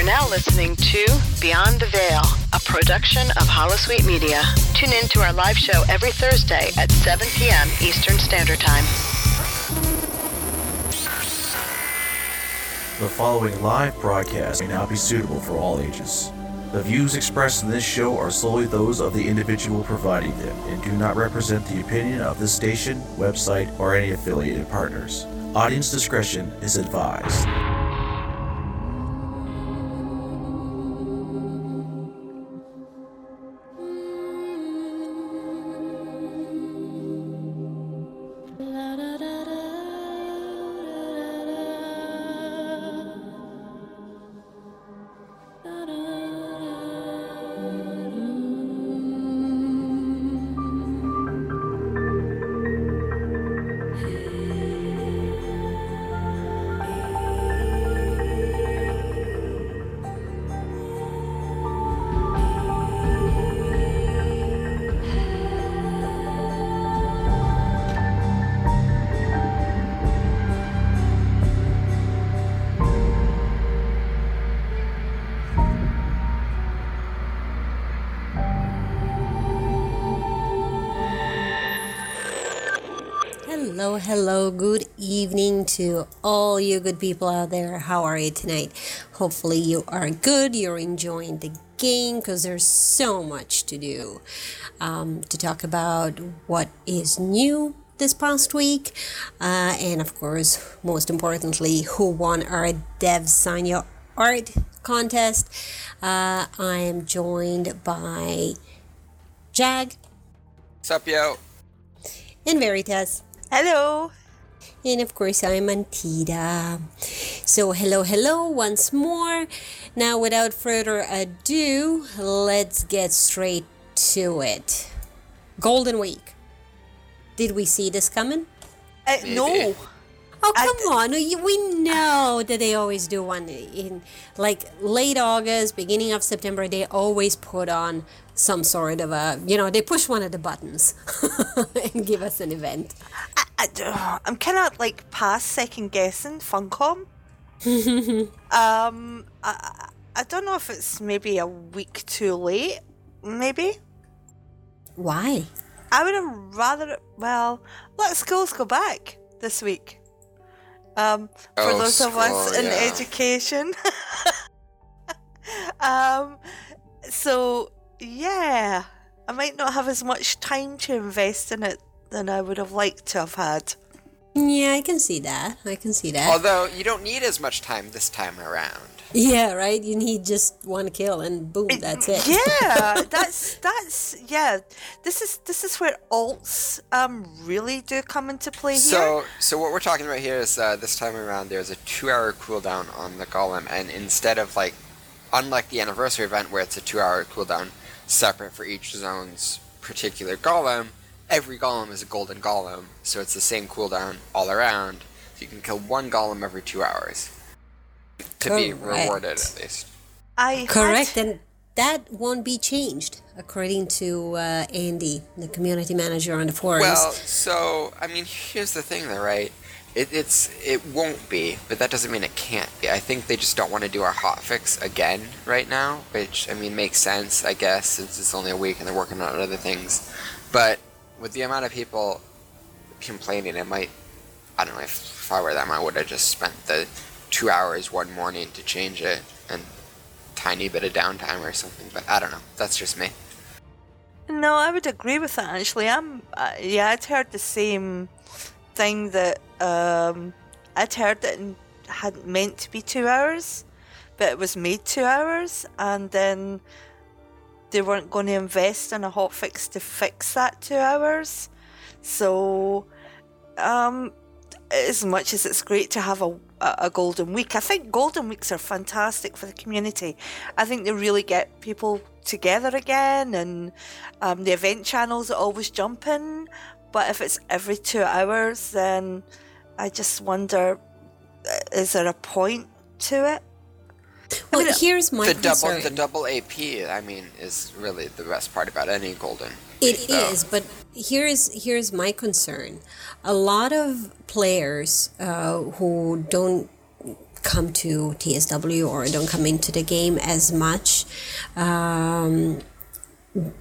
are now listening to Beyond the Veil, a production of Holosuite Media. Tune in to our live show every Thursday at 7 p.m. Eastern Standard Time. The following live broadcast may not be suitable for all ages. The views expressed in this show are solely those of the individual providing them and do not represent the opinion of this station, website, or any affiliated partners. Audience discretion is advised. Hello, good evening to all you good people out there. How are you tonight? Hopefully you are good, you're enjoying the game, because there's so much to do. To talk about what is new this past week, and of course, most importantly, who won our Devs Sign Your Art contest. I am joined by Jag, Sapio, and Veritas. Hello! And of course, I'm Antida. So, hello once more. Now, without further ado, let's get straight to it. Golden Week. Did we see this coming? No! Oh, come on! We know that they always do one in, like, late August, beginning of September. They always put on some sort of a, they push one of the buttons and give us an event. I'm kind of like past second guessing Funcom. I don't know if it's maybe a week too late. Maybe. Why? I would have rather. Well, let schools go back this week. For those school, of us in education. So yeah, I might not have as much time to invest in it than I would have liked to have had. Yeah, I can see that. Although you don't need as much time this time around. Yeah, right? You need just one kill and boom, that's it. Yeah, that's This is where alts really do come into play here. So what we're talking about here is this time around there's a 2-hour cooldown on the Golem, and instead of unlike the anniversary event where it's a 2-hour cooldown separate for each zone's particular Golem, every Golem is a golden Golem, so it's the same cooldown all around. So you can kill one Golem every 2 hours. To Correct. Be rewarded, at least. Correct, and that won't be changed, according to Andy, the community manager on the forums. Well, so, I mean, here's the thing, though, right? It won't be, but that doesn't mean it can't be. I think they just don't want to do our hotfix again right now, which, I mean, makes sense, I guess, since it's only a week and they're working on other things. But with the amount of people complaining, it might... I don't know, if I were them, I would have just spent the 2 hours one morning to change it and tiny bit of downtime or something, but I don't know, that's just me. No, I would agree with that actually. I'd heard the same thing that I'd heard that it hadn't meant to be 2 hours, but it was made 2 hours, and then they weren't going to invest in a hotfix to fix that 2 hours. So as much as it's great to have a golden week. I think golden weeks are fantastic for the community. I think they really get people together again, and the event channels are always jumping. But if it's every 2 hours, then I just wonder, is there a point to it? Well, here's my concern. The double AP, I mean, is really the best part about any golden. It is, but here's my concern. A lot of players who don't come to TSW or don't come into the game as much.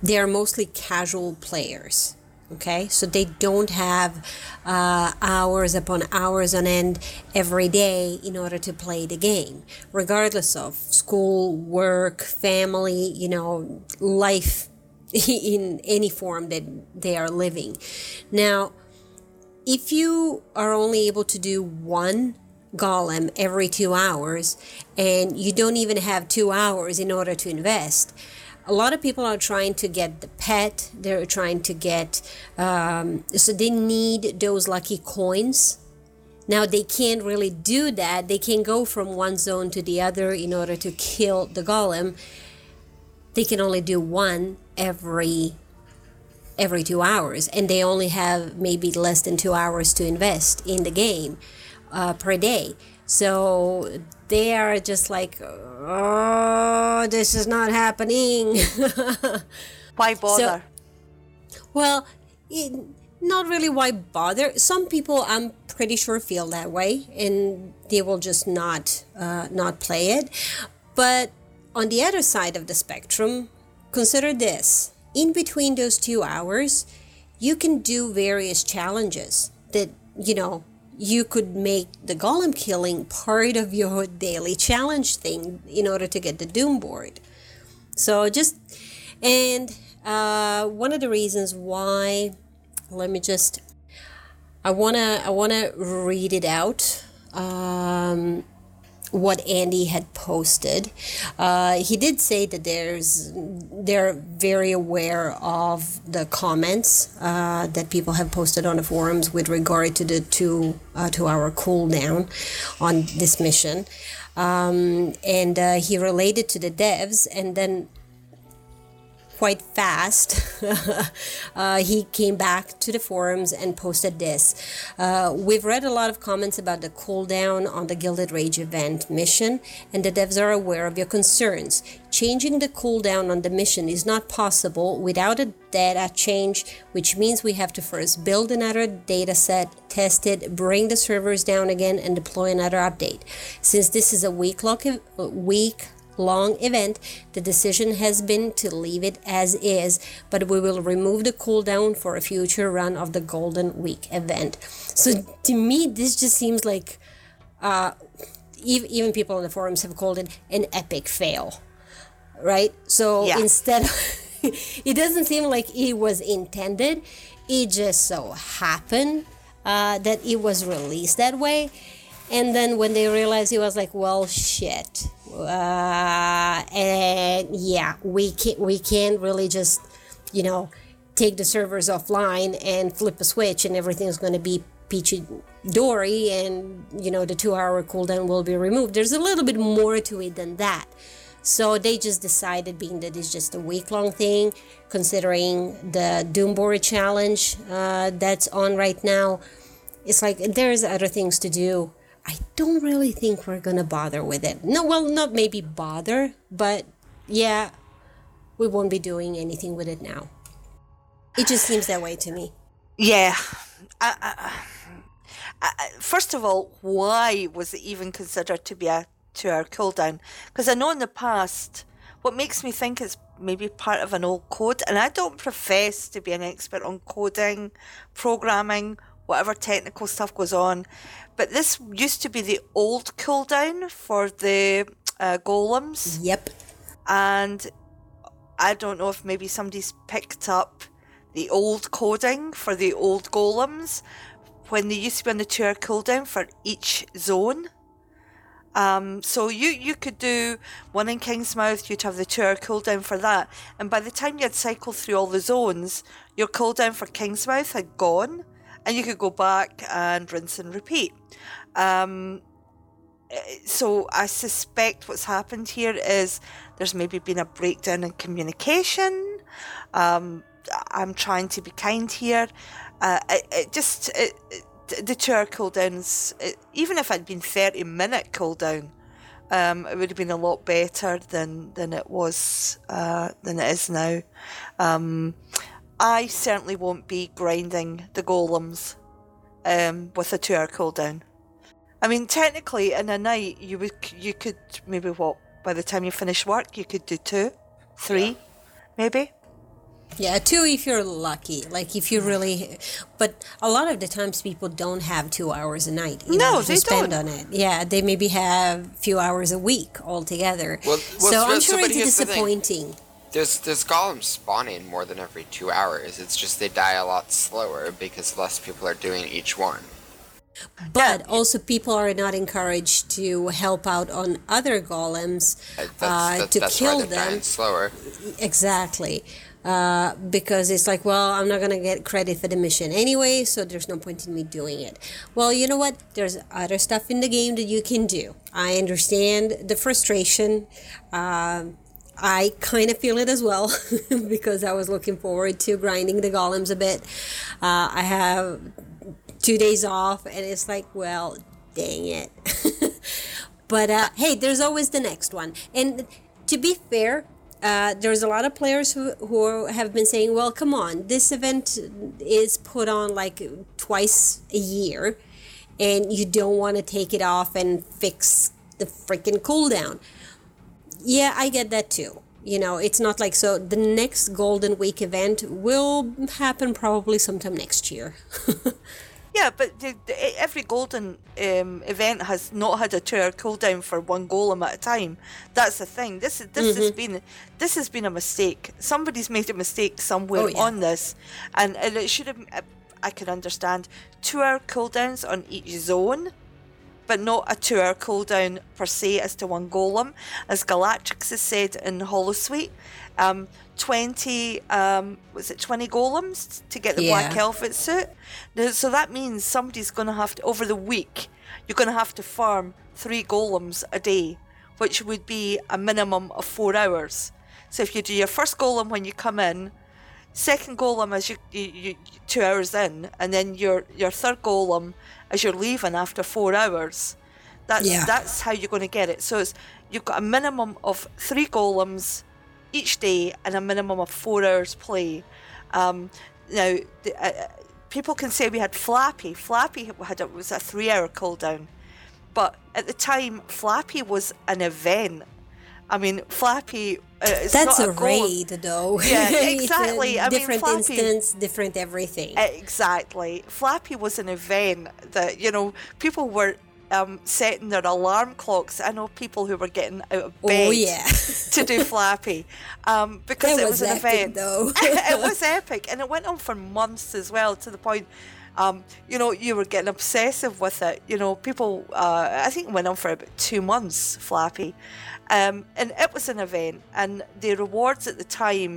They're mostly casual players, okay? So they don't have hours upon hours on end every day in order to play the game, regardless of school, work, family, you know, life in any form that they are living. Now, if you are only able to do one golem every 2 hours and you don't even have 2 hours in order to invest, a lot of people are trying to get the pet, they're trying to get, so they need those lucky coins. Now they can't really do that. They can go from one zone to the other in order to kill the golem. They can only do one every 2 hours, and they only have maybe less than 2 hours to invest in the game per day. So they are just like, oh, this is not happening. Why bother? So, well, not really why bother. Some people, I'm pretty sure, feel that way, and they will just not play it. But on the other side of the spectrum, consider this. In between those 2 hours, you can do various challenges that, you know, you could make the golem killing part of your daily challenge thing in order to get the Doomboard. So just, and one of the reasons why, let me just, I wanna read it out. What Andy had posted. He did say that they're very aware of the comments that people have posted on the forums with regard to the 2 hour cooldown on this mission. And he related to the devs, and then quite fast he came back to the forums and posted this. We've read a lot of comments about the cooldown on the Gilded Rage event mission, and the devs are aware of your concerns. Changing the cooldown on the mission is not possible without a data change, which means we have to first build another data set, test it, bring the servers down again, and deploy another update. Since this is a week-long event, the decision has been to leave it as is, but we will remove the cooldown for a future run of the Golden Week event. So to me, this just seems like even people on the forums have called it an epic fail, right? So yeah. Instead it doesn't seem like it was intended. It just so happened that it was released that way, and then when they realized, it was like, well, shit. And yeah, we can't really just, you know, take the servers offline and flip a switch and everything's going to be peachy dory and, you know, the 2 hour cooldown will be removed. There's a little bit more to it than that. So they just decided, being that it's just a week-long thing, considering the Doomboard Challenge that's on right now, it's like, there's other things to do. I don't really think we're gonna bother with it. No, well, not maybe bother, but yeah, we won't be doing anything with it now. It just seems that way to me. Yeah. First of all, why was it even considered to be a 2 hour cooldown? Because I know in the past, what makes me think it's maybe part of an old code, and I don't profess to be an expert on coding, programming, whatever technical stuff goes on. But this used to be the old cooldown for the golems. Yep. And I don't know if maybe somebody's picked up the old coding for the old golems when they used to be on the 2 hour cooldown for each zone. So you could do one in Kingsmouth, you'd have the 2 hour cooldown for that. And by the time you'd cycled through all the zones, your cooldown for Kingsmouth had gone. And you could go back and rinse and repeat. So I suspect what's happened here is there's maybe been a breakdown in communication. I'm trying to be kind here. The 2 hour cooldowns, even if it'd been 30 minute cooldown, it would have been a lot better than it was, than it is now. I certainly won't be grinding the golems with a 2 hour cooldown. I mean, technically, in a night, you could maybe what? By the time you finish work, you could do 2, 3, maybe. Yeah, 2 if you're lucky. Like, if you really... But a lot of the times people don't have 2 hours a night. No, they spend don't. On it. Yeah, they maybe have a few hours a week altogether. Well, so I'm sure it's disappointing. There's golems spawning more than every 2 hours. It's just they die a lot slower because less people are doing each one. But also people are not encouraged to help out on other golems to kill them. That's why they're dying slower. Exactly. Because it's like, well, I'm not going to get credit for the mission anyway, so there's no point in me doing it. Well, you know what? There's other stuff in the game that you can do. I understand the frustration. I kind of feel it as well because I was looking forward to grinding the golems a bit. I have 2 days off, and it's like, well, dang it. But, hey, there's always the next one. And to be fair... there's a lot of players who have been saying, well, come on, this event is put on like twice a year and you don't want to take it off and fix the freaking cooldown. Yeah, I get that too. You know, it's not like, so the next Golden Week event will happen probably sometime next year. Yeah, but every golden event has not had a 2-hour cooldown for one golem at a time. That's the thing. This has been a mistake. Somebody's made a mistake somewhere on this, and it should have. I can understand 2-hour cooldowns on each zone, but not a 2-hour cooldown per se as to one golem. As Galactrix has said in Holosuite, 20 golems to get the black elephant suit. So that means somebody's going to have to, over the week, you're going to have to farm 3 golems a day, which would be a minimum of 4 hours. So if you do your first golem when you come in, second golem as you 2 hours in, and then your third golem as you're leaving after 4 hours. That's how you're going to get it. So you've got a minimum of 3 golems each day and a minimum of 4 hours play. Now, people can say we had Flappy. Flappy was a 3-hour cooldown. But at the time, Flappy was an event. I mean, Flappy... That's not a raid, though. Yeah, exactly. Instance, different everything. Exactly. Flappy was an event that, you know, people were... setting their alarm clocks. I know people who were getting out of bed to do Flappy because it was an epic event. Though. It was epic, and it went on for months as well, to the point, you know, you were getting obsessive with it. You know, people, I think it went on for about 2 months, Flappy. And it was an event, and the rewards at the time,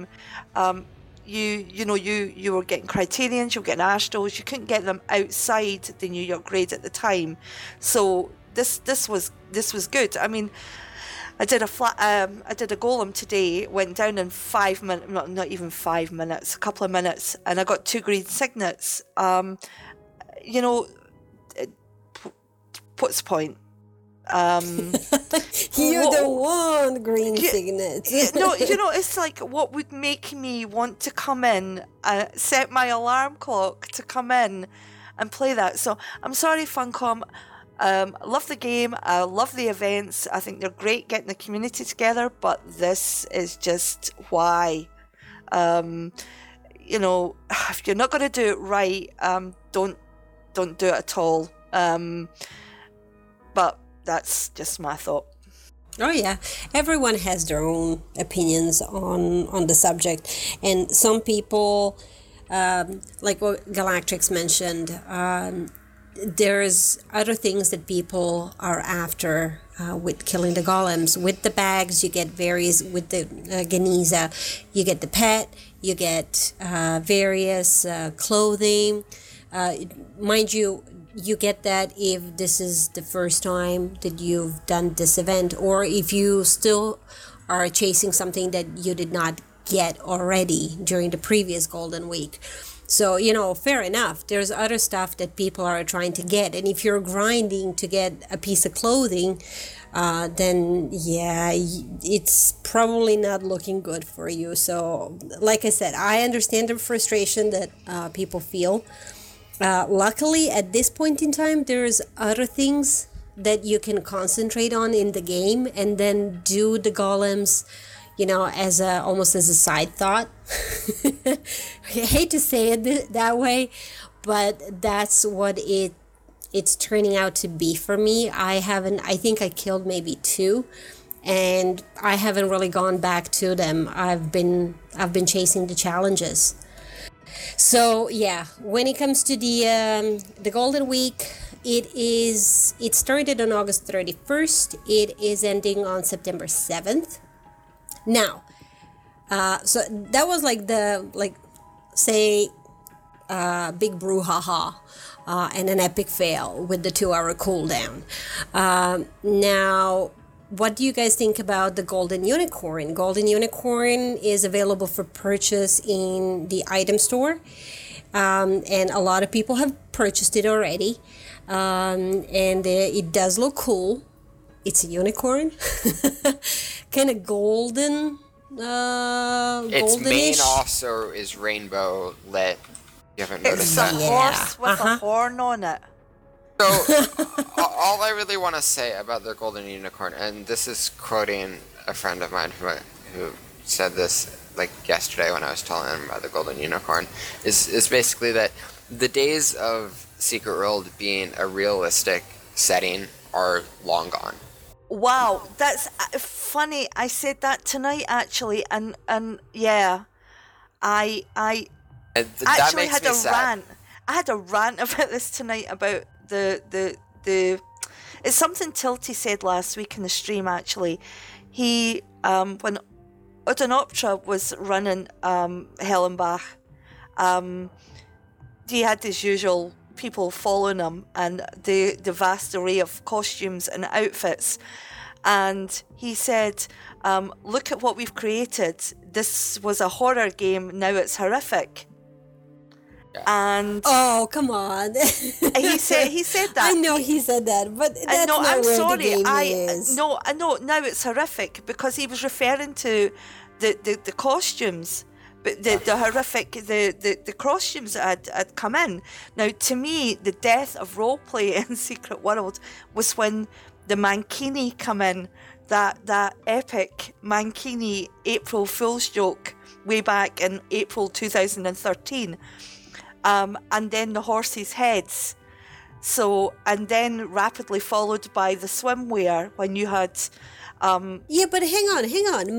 you were getting criterions, you were getting Astros, you couldn't get them outside the New York grade at the time. So this was good. I mean, I did a golem today, went down in 5 minutes, not even 5 minutes, a couple of minutes, and I got 2 green signets. You know, what's the point? You're the one green signet. No, you know, it's like, what would make me want to come in, set my alarm clock to come in and play that? So I'm sorry, Funcom. I love the game. I love the events. I think they're great, getting the community together, but this is just why. You know, if you're not going to do it right, don't do it at all. But that's just my thought. Oh yeah, everyone has their own opinions on the subject, and some people, like what Galactrix mentioned, there's other things that people are after with killing the golems. With the bags, you get various. With the Geniza, you get the pet, you get various clothing. Mind you. You get that if this is the first time that you've done this event, or if you still are chasing something that you did not get already during the previous Golden Week. So, you know, fair enough. There's other stuff that people are trying to get. And if you're grinding to get a piece of clothing, then, yeah, it's probably not looking good for you. So, like I said, I understand the frustration that people feel. Luckily, at this point in time, there's other things that you can concentrate on in the game, and then do the golems, you know, as a, almost as a side thought. I hate to say it that way, but that's what it's turning out to be for me. I think I killed maybe two, and I haven't really gone back to them. I've been chasing the challenges. So yeah, when it comes to the Golden Week, it started on August 31st. It is ending on September 7th. Now, so that was like big brouhaha and an epic fail with the 2-hour cooldown. Now, what do you guys think about the Golden Unicorn? Golden Unicorn is available for purchase in the item store, and a lot of people have purchased it already. And it does look cool. It's a unicorn, kind of golden. Its main also is rainbow. You haven't noticed that? It's a horse with a horn on it. So, all I really want to say about the Golden Unicorn, and this is quoting a friend of mine who said this like yesterday when I was telling him about the Golden Unicorn, is basically that the days of Secret World being a realistic setting are long gone. Wow, that's funny. I said that tonight actually, and yeah, I actually had a rant. I had a rant about this tonight about the it's something Tilty said last week in the stream actually. He when Odinoptra was running Hellenbach, he had his usual people following him and the vast array of costumes and outfits, and he said, look at what we've created. This was a horror game, now it's horrific. Yeah. And oh, come on. he said that. I know he said that, but that's not where the game is. No, I know, now it's horrific, because he was referring to the costumes, but the horrific, the costumes that had come in. Now, to me, the death of roleplay in Secret World was when the Mankini come in, that epic Mankini April Fool's joke way back in April 2013. And then the horses' heads. So, and then rapidly followed by the swimwear when you had... yeah, but hang on.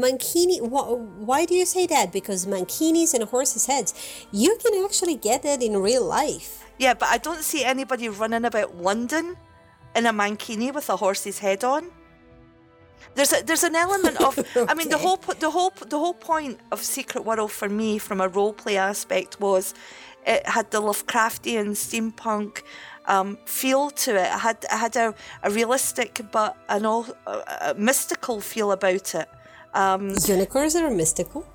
Mankini, why do you say that? Because mankinis and horses' heads, you can actually get that in real life. Yeah, but I don't see anybody running about London in a mankini with a horse's head on. There's an element of okay. I mean the whole point of Secret World for me from a roleplay aspect was it had the Lovecraftian steampunk feel to it. It had a realistic but a mystical feel about it. Unicorns are mystical.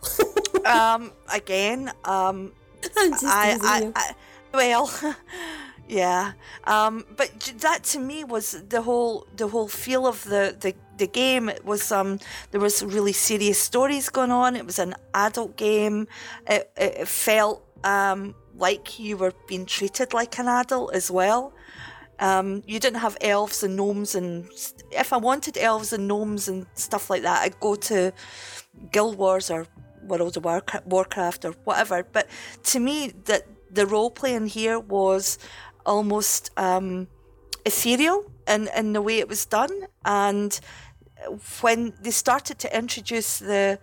Again, I'm just well. Yeah, but that to me was the whole feel of the game. It was there was really serious stories going on. It was an adult game. It felt like you were being treated like an adult as well. You didn't have elves and gnomes, and if I wanted elves and gnomes and stuff like that, I'd go to Guild Wars or World of Warcraft or whatever. But to me, that the role playing here was almost ethereal in the way it was done. And when they started to introduce the...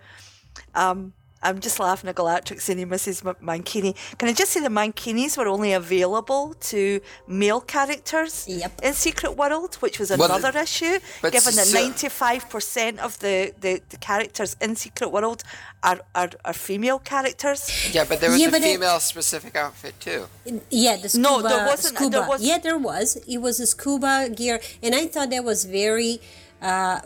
I'm just laughing at Galactrix and he misses Mankini. Can I just say the Mankinis were only available to male characters in Secret World, which was another issue, given that 95% of the characters in Secret World are female characters. Yeah, but there was a female-specific outfit too. Yeah, the scuba. No, there wasn't. There was... Yeah, there was. It was a scuba gear, and I thought that was very...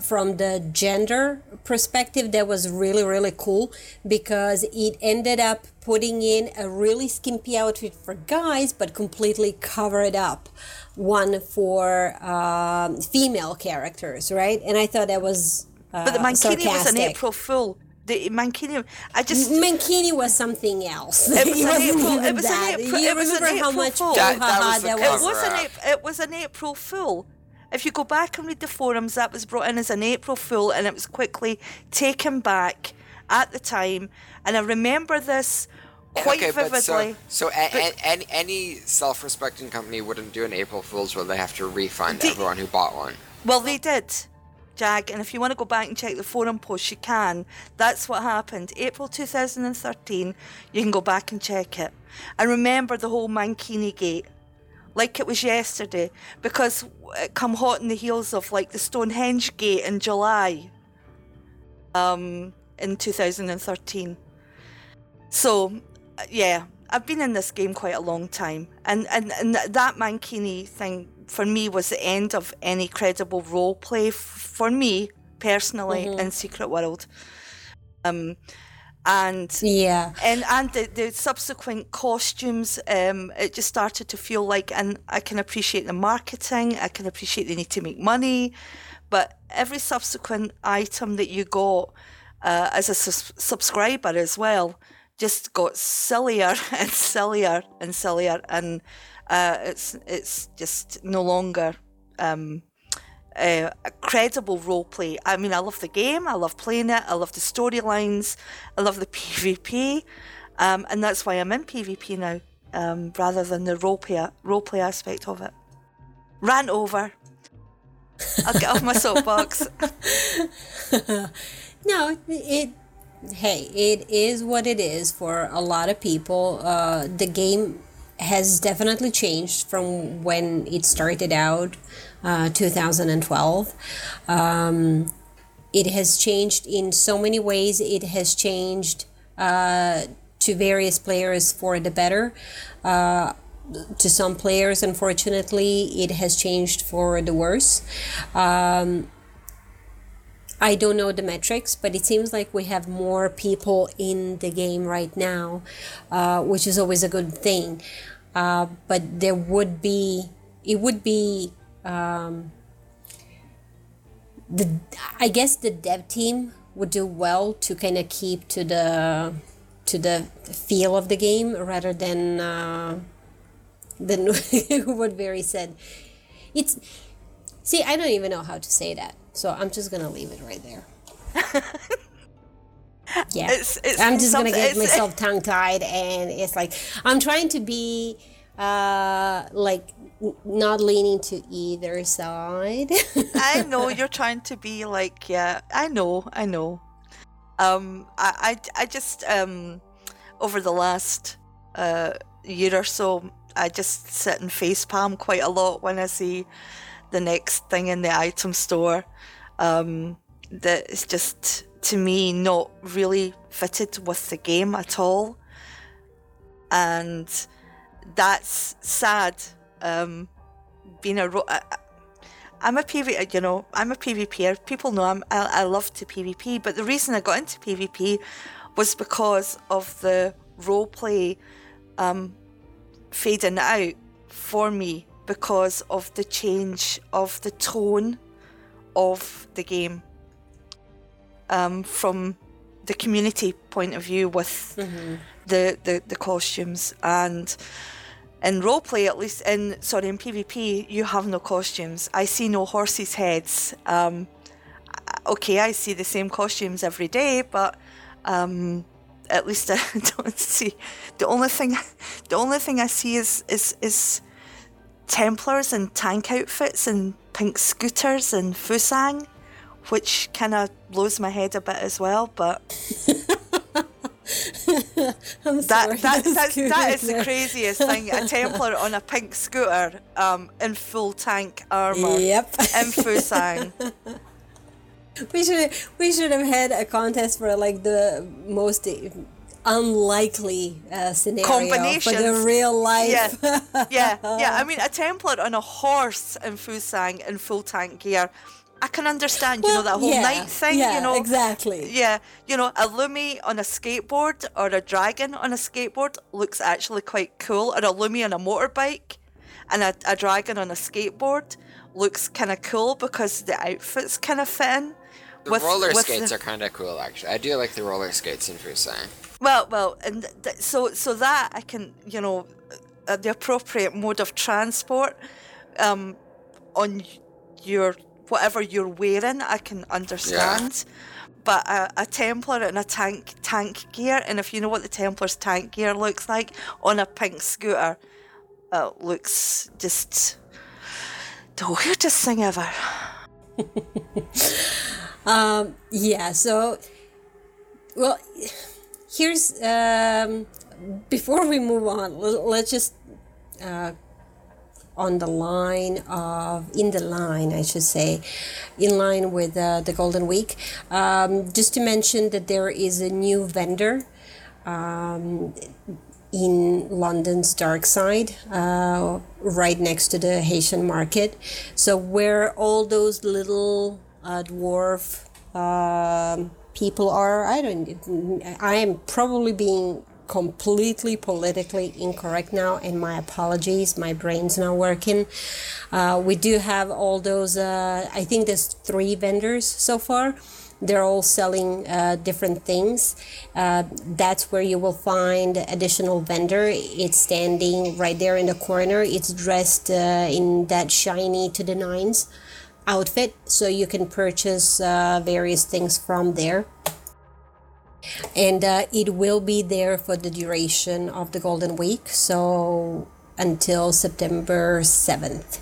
from the gender perspective, that was really, really cool, because it ended up putting in a really skimpy outfit for guys, but completely covered up one for female characters, right? And I thought that was but the Mankini sarcastic. Was an April Fool. The Mankini, Mankini was something else. It was an April. It was an April. You remember how much? That was the cover up. It was an April Fool. If you go back and read the forums, that was brought in as an April Fool, and it was quickly taken back at the time. And I remember this quite vividly. Any self-respecting company wouldn't do an April Fool's where they have to refund everyone who bought one. Well, they did, Jag. And if you want to go back and check the forum posts, you can. That's what happened. April 2013, you can go back and check it. And remember the whole Mankini gate. Like it was yesterday, because it come hot in the heels of like the Stonehenge gate in July in 2013. So, yeah, I've been in this game quite a long time. And that Mankini thing for me was the end of any credible role play for me personally in Secret World. And the subsequent costumes, it just started to feel like, and I can appreciate the marketing, I can appreciate they need to make money, but every subsequent item that you got as a subscriber as well just got sillier and sillier and sillier, and it's just no longer a credible role play. I mean, I love the game, I love playing it, I love the storylines, I love the PvP, and that's why I'm in PvP now, rather than the role play aspect of it. Rant over. I'll get off my soapbox. No, it is what it is for a lot of people. The game has definitely changed from when it started out, 2012. It has changed in so many ways. It has changed to various players for the better. To some players, unfortunately, it has changed for the worse. I don't know the metrics, but it seems like we have more people in the game right now, which is always a good thing. But I guess the dev team would do well to kind of keep to the feel of the game rather than what Barry said. I don't even know how to say that. So I'm just gonna leave it right there. Yeah, I'm just gonna get myself tongue-tied, and it's like I'm trying to be not leaning to either side. I know you're trying to be like, yeah. I know. I just over the last year or so, I just sit and facepalm quite a lot when I see the next thing in the item store that is just, to me, not really fitted with the game at all. And that's sad. I'm a PvPer. People know I love to PvP, but the reason I got into PvP was because of the roleplay fading out for me, because of the change of the tone of the game from the community point of view with the costumes. And in roleplay, at least in PvP, you have no costumes. I see no horses' heads. Okay, I see the same costumes every day, but at least I don't see. The only thing I see is Templars and tank outfits and pink scooters and Fusang, which kind of blows my head a bit as well, but I'm sorry, that is the craziest thing, a Templar on a pink scooter in full tank armour, yep, in Fusang. We should have had a contest for like the most unlikely scenario for the real life. Yeah. I mean, a Templar on a horse in Fusang in full tank gear, I can understand, that whole night thing, exactly. Yeah, a Lumi on a skateboard or a dragon on a skateboard looks actually quite cool, or a Lumi on a motorbike and a dragon on a skateboard looks kind of cool because the outfits kind of fit in. The roller skates are kind of cool, actually. I do like the roller skates in Fusang. Well, and so that I can, the appropriate mode of transport on your whatever you're wearing, I can understand. Yeah. But a Templar in a tank gear, and if you know what the Templar's tank gear looks like on a pink scooter, it looks just the weirdest thing ever. Here's before we move on, let's just in line with the Golden Week, just to mention that there is a new vendor in London's dark side, right next to the Haitian market, so where all those little dwarf people are. I am probably being completely politically incorrect now, and my apologies, my brain's not working. We do have all those, I think there's 3 vendors so far. They're all selling different things. That's where you will find additional vendor. It's standing right there in the corner. It's dressed in that shiny to the nines outfit, so you can purchase various things from there. And it will be there for the duration of the Golden Week, so until September 7th.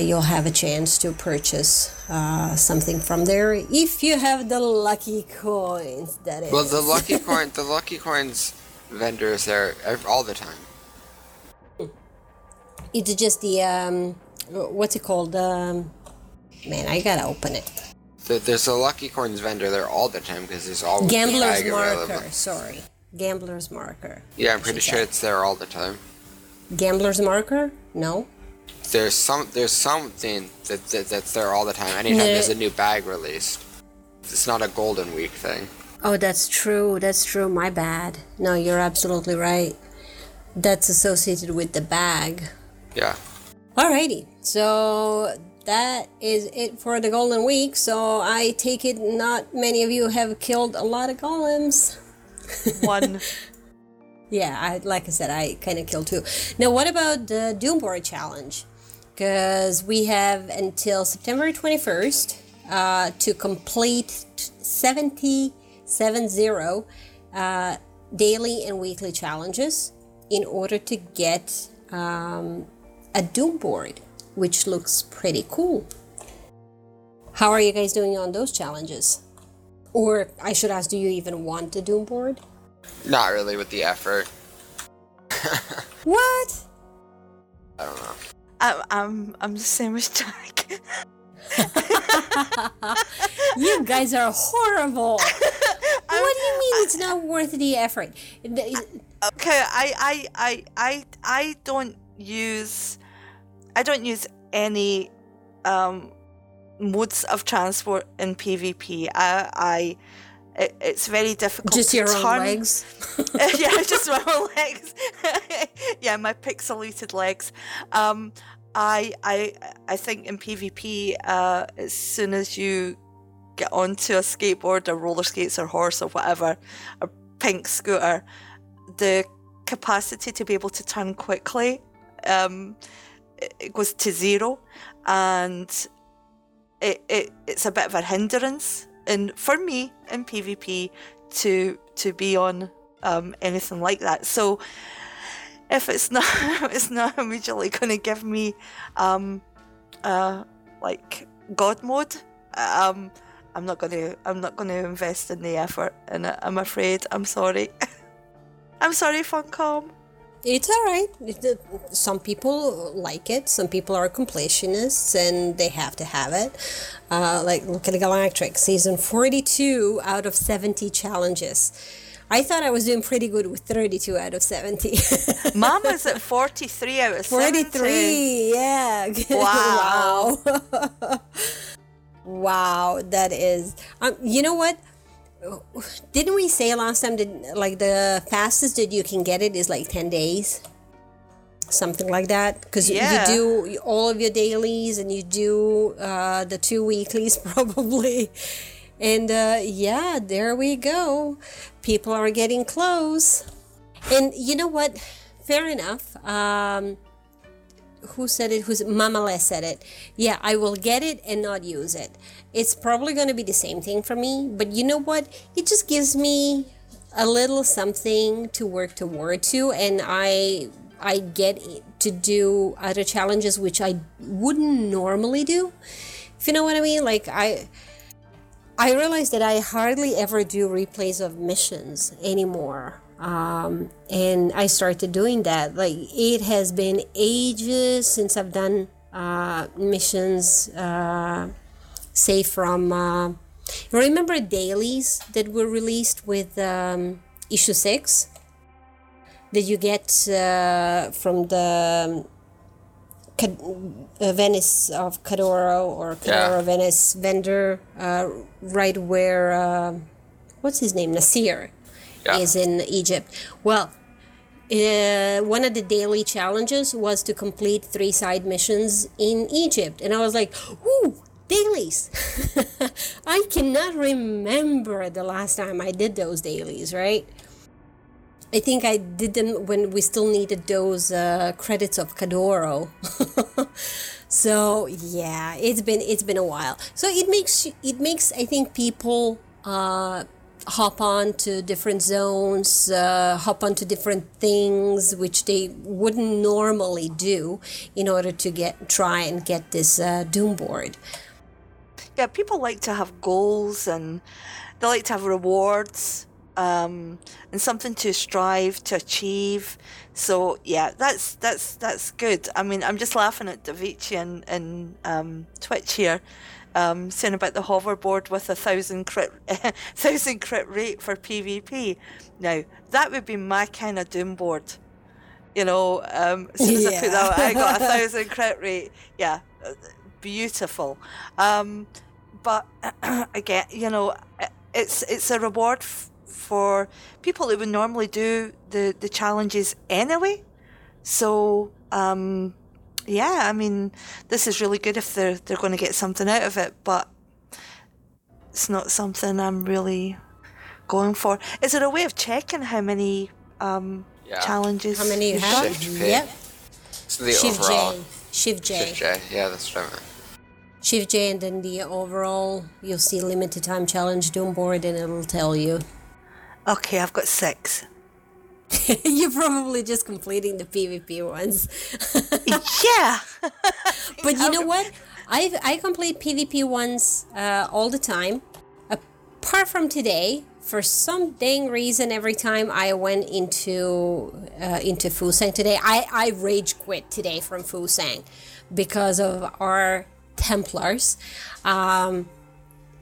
You'll have a chance to purchase something from there if you have the lucky coins. That is. Well, the lucky coins vendor is there all the time. It's just the what's it called? Man, I gotta open it. There's a lucky coins vendor there all the time because there's always Gambler's Marker. Available. Sorry, Gambler's Marker. Yeah, I'm pretty sure it's there all the time. Gambler's Marker? No. There's something that's there all the time. Anytime there's a new bag released, it's not a Golden Week thing. Oh, that's true. My bad. No, you're absolutely right. That's associated with the bag. Yeah. Alrighty. So that is it for the Golden Week. So I take it not many of you have killed a lot of golems. One. Yeah, I kind of killed 2. Now, what about the Doomboard Challenge? Because we have until September 21st to complete 70 daily and weekly challenges in order to get a Doomboard, which looks pretty cool. How are you guys doing on those challenges? Or I should ask, do you even want a Doomboard? Not really with the effort. What? I don't know. I'm the same as Jag. You guys are horrible. What do you mean it's not worth the effort? Okay, I don't use any modes of transport in PvP. It's very difficult. Just your own legs? Yeah, just my own legs. Yeah, my pixelated legs. I think in PvP, as soon as you get onto a skateboard or roller skates or horse or whatever, a pink scooter, the capacity to be able to turn quickly it goes to 0, and it's a bit of a hindrance. And for me in PvP to be on anything like that. So if it's not immediately going to give me like God mode, I'm not going to invest in the effort in it, I'm afraid. I'm sorry Funcom. It's all right. Some people like it. Some people are completionists and they have to have it. Like, look at the Galactrix, season 42 out of 70 challenges. I thought I was doing pretty good with 32 out of 70. Mom was at 43 out of 70. 43, yeah. Wow. Wow, that is... you know what? Didn't we say last time that like the fastest that you can get it is like 10 days? Something like that? Because you do all of your dailies and you do the 2 weeklies probably. And yeah, there we go. People are getting close. And you know what? Fair enough. who said it? Who's Mamale said it? Yeah, I will get it and not use it. It's probably going to be the same thing for me, but you know what? It just gives me a little something to work toward to, and I get to do other challenges which I wouldn't normally do. If you know what I mean, like I realized that I hardly ever do replays of missions anymore. And I started doing that. Like, it has been ages since I've done missions, say from remember dailies that were released with issue 6 that you get from the Venice of Cadoro or Cadoro, yeah. Venice vendor, right where what's his name, Nasir, yeah, is in Egypt. Well, one of the daily challenges was to complete 3 side missions in Egypt, and I was like, ooh, dailies. I cannot remember the last time I did those dailies, right? I think I did them when we still needed those credits of Cadoro. So yeah, it's been a while. So it makes I think people hop on to different zones, hop on to different things which they wouldn't normally do in order to try and get this Doom board. Yeah, people like to have goals and they like to have rewards and something to strive to achieve. So yeah, that's good. I mean, I'm just laughing at Davichi and Twitch here. Saying about the hoverboard with 1,000 crit rate for PvP. Now, that would be my kind of doom board. You know, as soon as I put that out, I got 1,000 crit rate. Yeah, beautiful. But again, you know, it's a reward for people who would normally do the challenges anyway. So, yeah, I mean, this is really good if they're going to get something out of it, but it's not something I'm really going for. Is there a way of checking how many challenges? How many you have? Shift P. Yep. So the Shift overall. Shift J. Yeah, that's right. Shift J, and then the overall, you'll see limited time challenge Doomboard, and it'll tell you. Okay, I've got 6. You're probably just completing the PvP ones. Yeah. But you know what? I complete PvP ones all the time. Apart from today, for some dang reason, every time I went into Fusang today, I rage quit today from Fusang because of our Templars.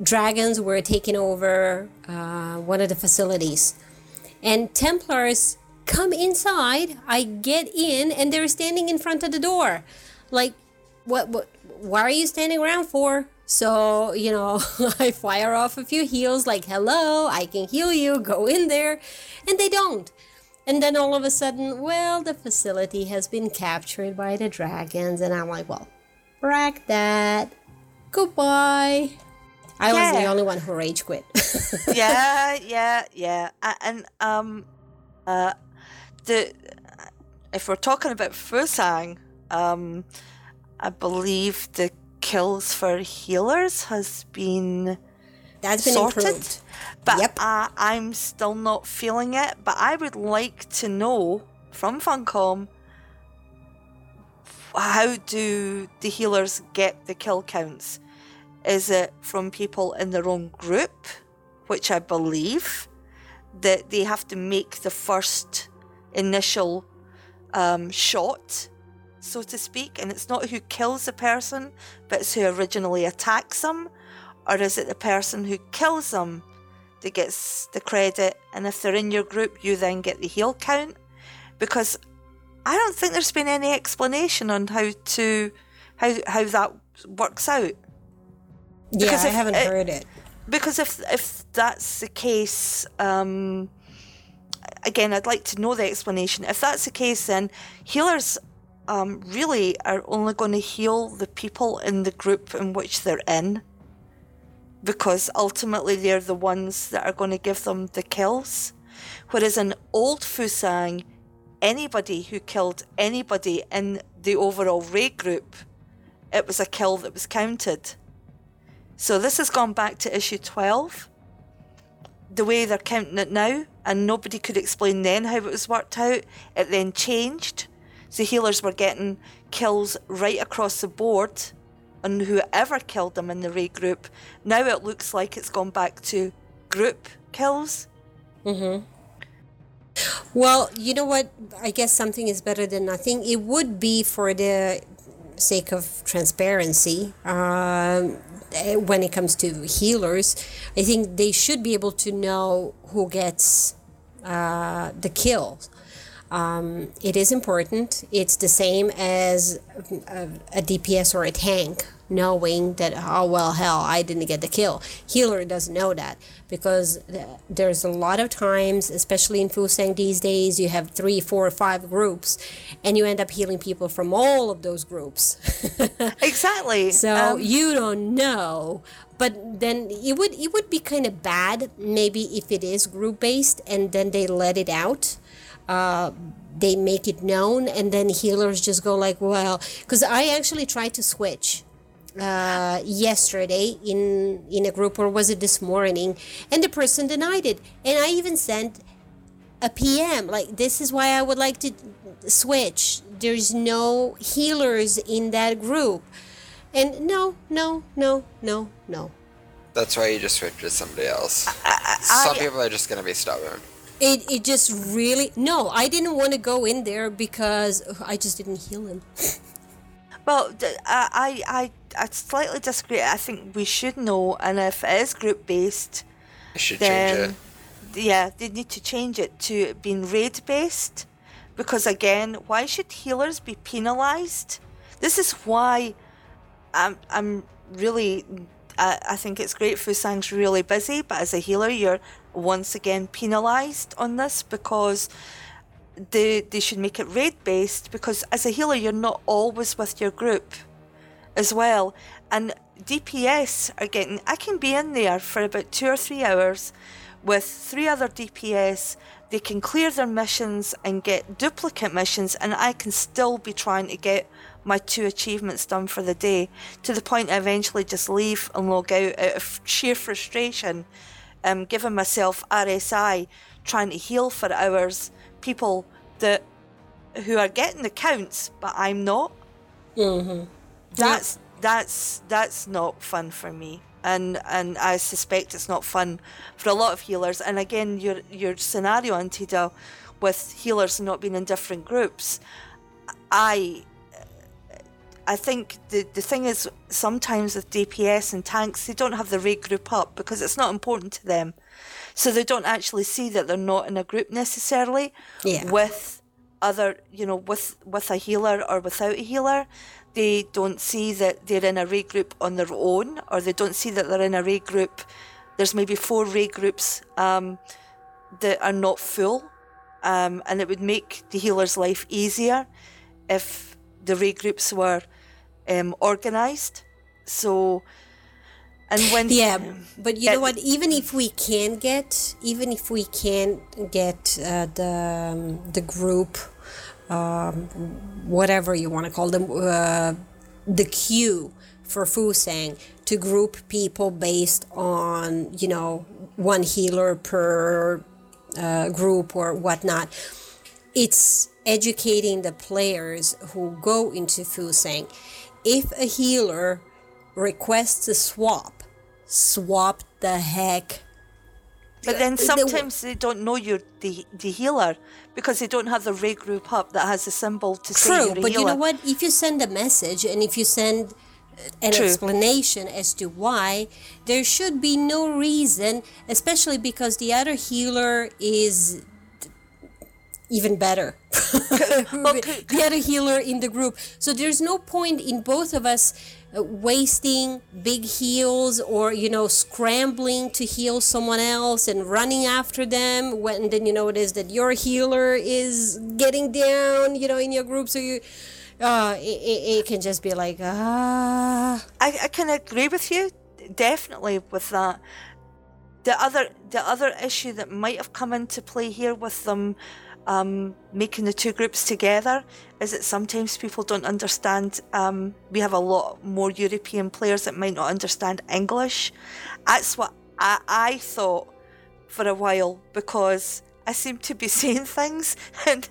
Dragons were taking over one of the facilities. And Templars come inside, I get in, and they're standing in front of the door. Like, what? Why are you standing around for? So, you know, I fire off a few heals, like, hello, I can heal you, go in there. And they don't. And then all of a sudden, well, the facility has been captured by the dragons. And I'm like, well, brag that. Goodbye. I was the only one who rage quit. Yeah. And if we're talking about Fusang, I believe the kills for healers has been sorted. Improved. But yep. I'm still not feeling it. But I would like to know from Funcom, how do the healers get the kill counts? Is it from people in their own group, which I believe that they have to make the first initial shot, so to speak, and it's not who kills the person, but it's who originally attacks them? Or is it the person who kills them that gets the credit, and if they're in your group, you then get the heal count? Because I don't think there's been any explanation on how that works out. Yeah, because I haven't heard it. Because if that's the case, again, I'd like to know the explanation. If that's the case, then healers really are only going to heal the people in the group in which they're in, because ultimately they're the ones that are going to give them the kills. Whereas in old Fusang, anybody who killed anybody in the overall raid group, it was a kill that was counted. So this has gone back to issue 12, the way they're counting it now, and nobody could explain then how it was worked out. It then changed. So healers were getting kills right across the board on whoever killed them in the raid group. Now it looks like it's gone back to group kills. Mm-hmm. Well, you know what? I guess something is better than nothing. It would be, for the sake of transparency, when it comes to healers, I think they should be able to know who gets the kill. It is important. It's the same as a DPS or a tank knowing that, oh, well, hell, I didn't get the kill. Healer doesn't know that, because there's a lot of times, especially in Fusang these days, you have 3, 4, 5 groups, and you end up healing people from all of those groups. Exactly. So you don't know. But then it would be kind of bad, maybe, if it is group-based, and then they let it out. They make it known, and then healers just go like, well, because I actually tried to switch yesterday in a group, or was it this morning, and the person denied it, and I even sent a PM like, this is why I would like to switch, there's no healers in that group, and no, that's why you just switch with somebody else. Some people are just gonna be stubborn. It just really... No, I didn't want to go in there because I just didn't heal him. Well, I slightly disagree. I think we should know, and if it is group-based... They should change it. Yeah, they need to change it to being raid-based, because, again, why should healers be penalised? This is why I'm really... I think it's great Fusang's really busy, but as a healer, you're once again penalised on this, because they should make it raid-based, because as a healer, you're not always with your group as well. And DPS are getting... I can be in there for about 2 or 3 hours with 3 other DPS. They can clear their missions and get duplicate missions, and I can still be trying to get my 2 achievements done for the day, to the point I eventually just leave and log out of sheer frustration, giving myself RSI, trying to heal for hours people who are getting the counts, but I'm not. Mm-hmm. That's not fun for me, and I suspect it's not fun for a lot of healers. And again, your scenario, Antida, with healers not being in different groups, I think the thing is, sometimes with DPS and tanks, they don't have the raid group up because it's not important to them. So they don't actually see that they're not in a group necessarily. Yeah. With other, with a healer or without a healer, they don't see that they're in a raid group on their own, or they don't see that they're in a raid group. There's maybe 4 raid groups that are not full, and it would make the healer's life easier if the raid groups were organized. So, and when but you know what? Even if we can get the group, whatever you want to call them, the queue for Fusang to group people based on 1 healer per group or whatnot. It's educating the players who go into Fusang. If a healer requests a swap the heck. But then sometimes they don't know you're the healer, because they don't have the raid group up that has a symbol to say you're a healer. True, but you know what? If you send a message, and if you send an explanation as to why, there should be no reason, especially because the other healer is... even better. The other healer in the group. So there's no point in both of us wasting big heals or, scrambling to heal someone else and running after them when then you notice that your healer is getting down, in your group. So you, it can just be like, I can agree with you definitely with that. The other issue that might have come into play here with them making the two groups together is that sometimes people don't understand. We have a lot more European players that might not understand English. That's what I thought for a while, because I seemed to be saying things and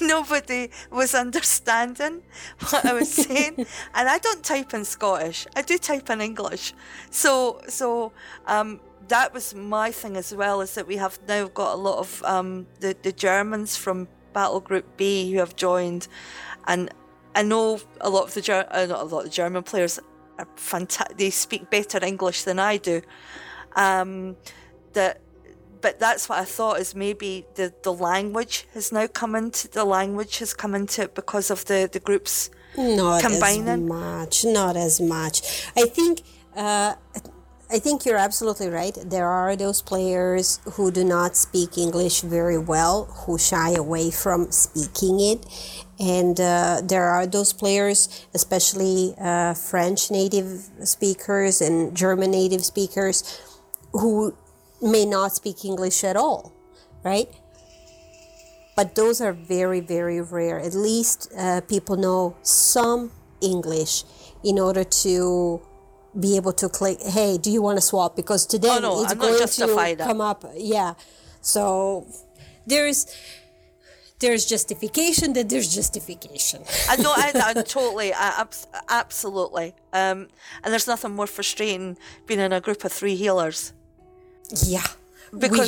nobody was understanding what I was saying. And I don't type in Scottish. I do type in English. So that was my thing as well, is that we have now got a lot of the Germans from Battle Group B who have joined. And I know not a lot of German players are fantastic. They speak better English than I do. But that's what I thought, is maybe the language has now come into it because of the groups combining. Not as much. I think you're absolutely right. There are those players who do not speak English very well, who shy away from speaking it. And there are those players, especially French native speakers and German native speakers, who may not speak English at all, right? But those are very, very rare. At least people know some English in order to be able to click, hey, do you want to swap? Because today it's going to come up. Yeah. So there's justification that there's justification. Absolutely. And there's nothing more frustrating being in a group of three healers. Yeah, because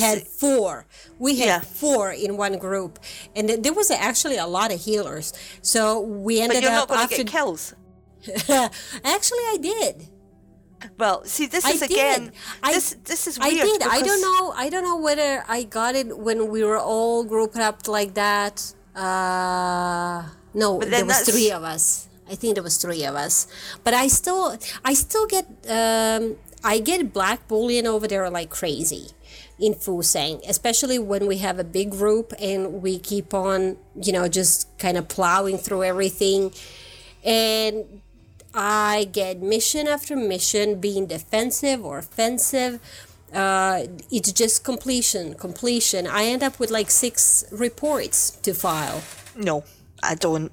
we had four in one group, and there was actually a lot of healers. So we ended up. But you're not going to get kills. Actually, I did. Well, see, this is weird. I did. Because I don't know whether I got it when we were all grouped up like that. No, there was three of us. I think there was three of us. But I still get. I get black bullion over there like crazy in Fusang, especially when we have a big group and we keep on, just kind of plowing through everything. And I get mission after mission being defensive or offensive. It's just completion. I end up with like 6 reports to file. No, I don't.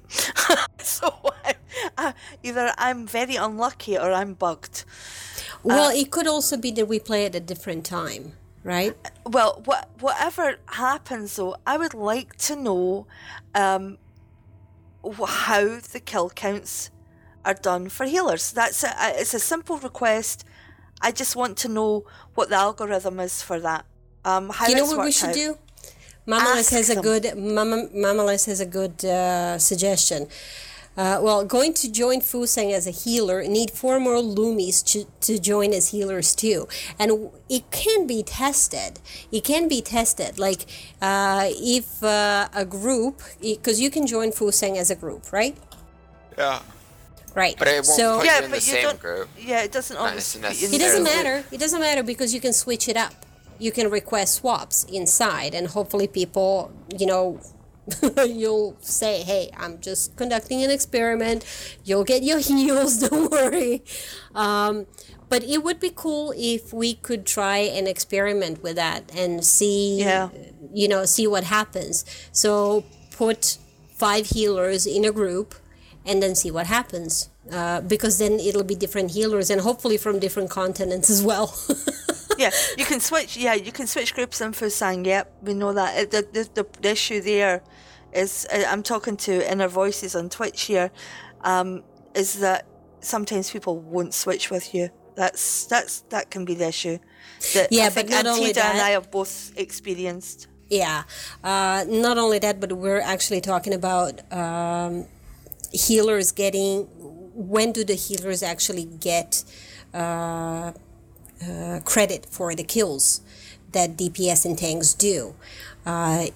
So either I'm very unlucky or I'm bugged. Well, it could also be that we play at a different time, right? Well, whatever happens, though, I would like to know how the kill counts are done for healers. It's a simple request. I just want to know what the algorithm is for that. How you know what we should out. Do? Mamalis has a good suggestion. Going to join Fusang as a healer, need 4 more Loomies to join as healers too. And it can be tested. Like, if a group, because you can join Fusang as a group, right? Yeah. Right. But it won't put you in the same group. Yeah, it doesn't always. It doesn't matter. It doesn't matter because you can switch it up. You can request swaps inside, and hopefully people, you'll say, hey, I'm just conducting an experiment, you'll get your heals, don't worry. But it would be cool if we could try and experiment with that and see see what happens. So put 5 healers in a group and then see what happens, because then it'll be different healers and hopefully from different continents as well. Yeah, you can switch. Yeah, you can switch groups in Fusang. Yep, we know that. The issue there is, I'm talking to Inner Voices on Twitch here, is that sometimes people won't switch with you. That can be the issue. But not only that, and I have both experienced. Yeah, not only that, but we're actually talking about healers getting. When do the healers actually get? Credit for the kills that DPS and tanks do.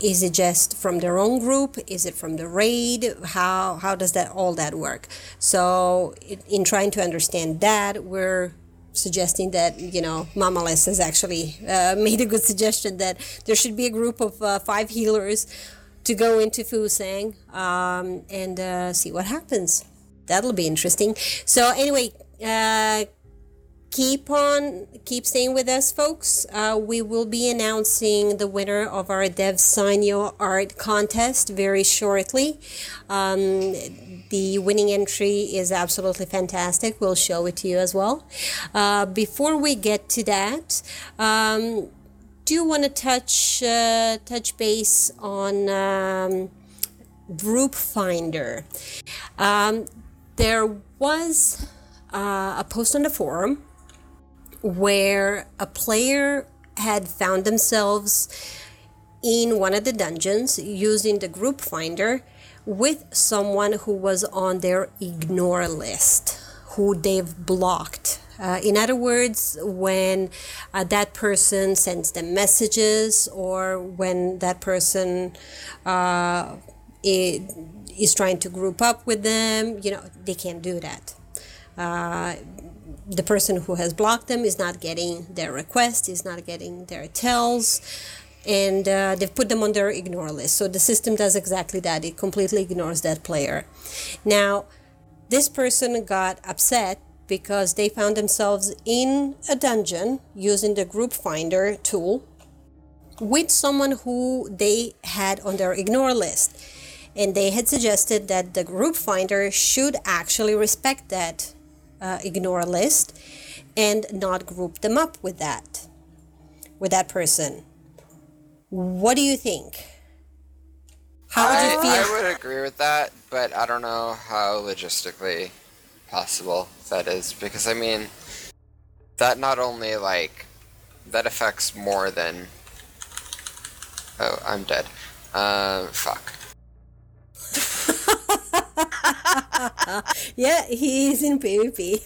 Is it just from their own group? Is it from the raid? How does that all that work? So in trying to understand that, we're suggesting that Mamalis has actually made a good suggestion that there should be a group of 5 healers to go into Fusang and see what happens. That'll be interesting. So anyway. keep staying with us, folks. We will be announcing the winner of our Devs Sign Your Art contest very shortly. The winning entry is absolutely fantastic. We'll show it to you as well. Before we get to that, do you want to touch base on Group Finder? There was a post on the forum where a player had found themselves in one of the dungeons using the Group Finder with someone who was on their ignore list, who they've blocked. In other words, when that person sends them messages, or when that person is trying to group up with them, you know, they can't do that. The person who has blocked them is not getting their requests, is not getting their tells, and they've put them on their ignore list. So the system does exactly that. It completely ignores that player. Now, this person got upset because they found themselves in a dungeon using the Group Finder tool with someone who they had on their ignore list. And they had suggested that the Group Finder should actually respect that ignore list and not group them up with that person. What do you think? How would you feel? I would agree with that, but I don't know how logistically possible that is, because I mean, that not only that affects more than... Oh, I'm dead. Fuck. Yeah, he is in PvP.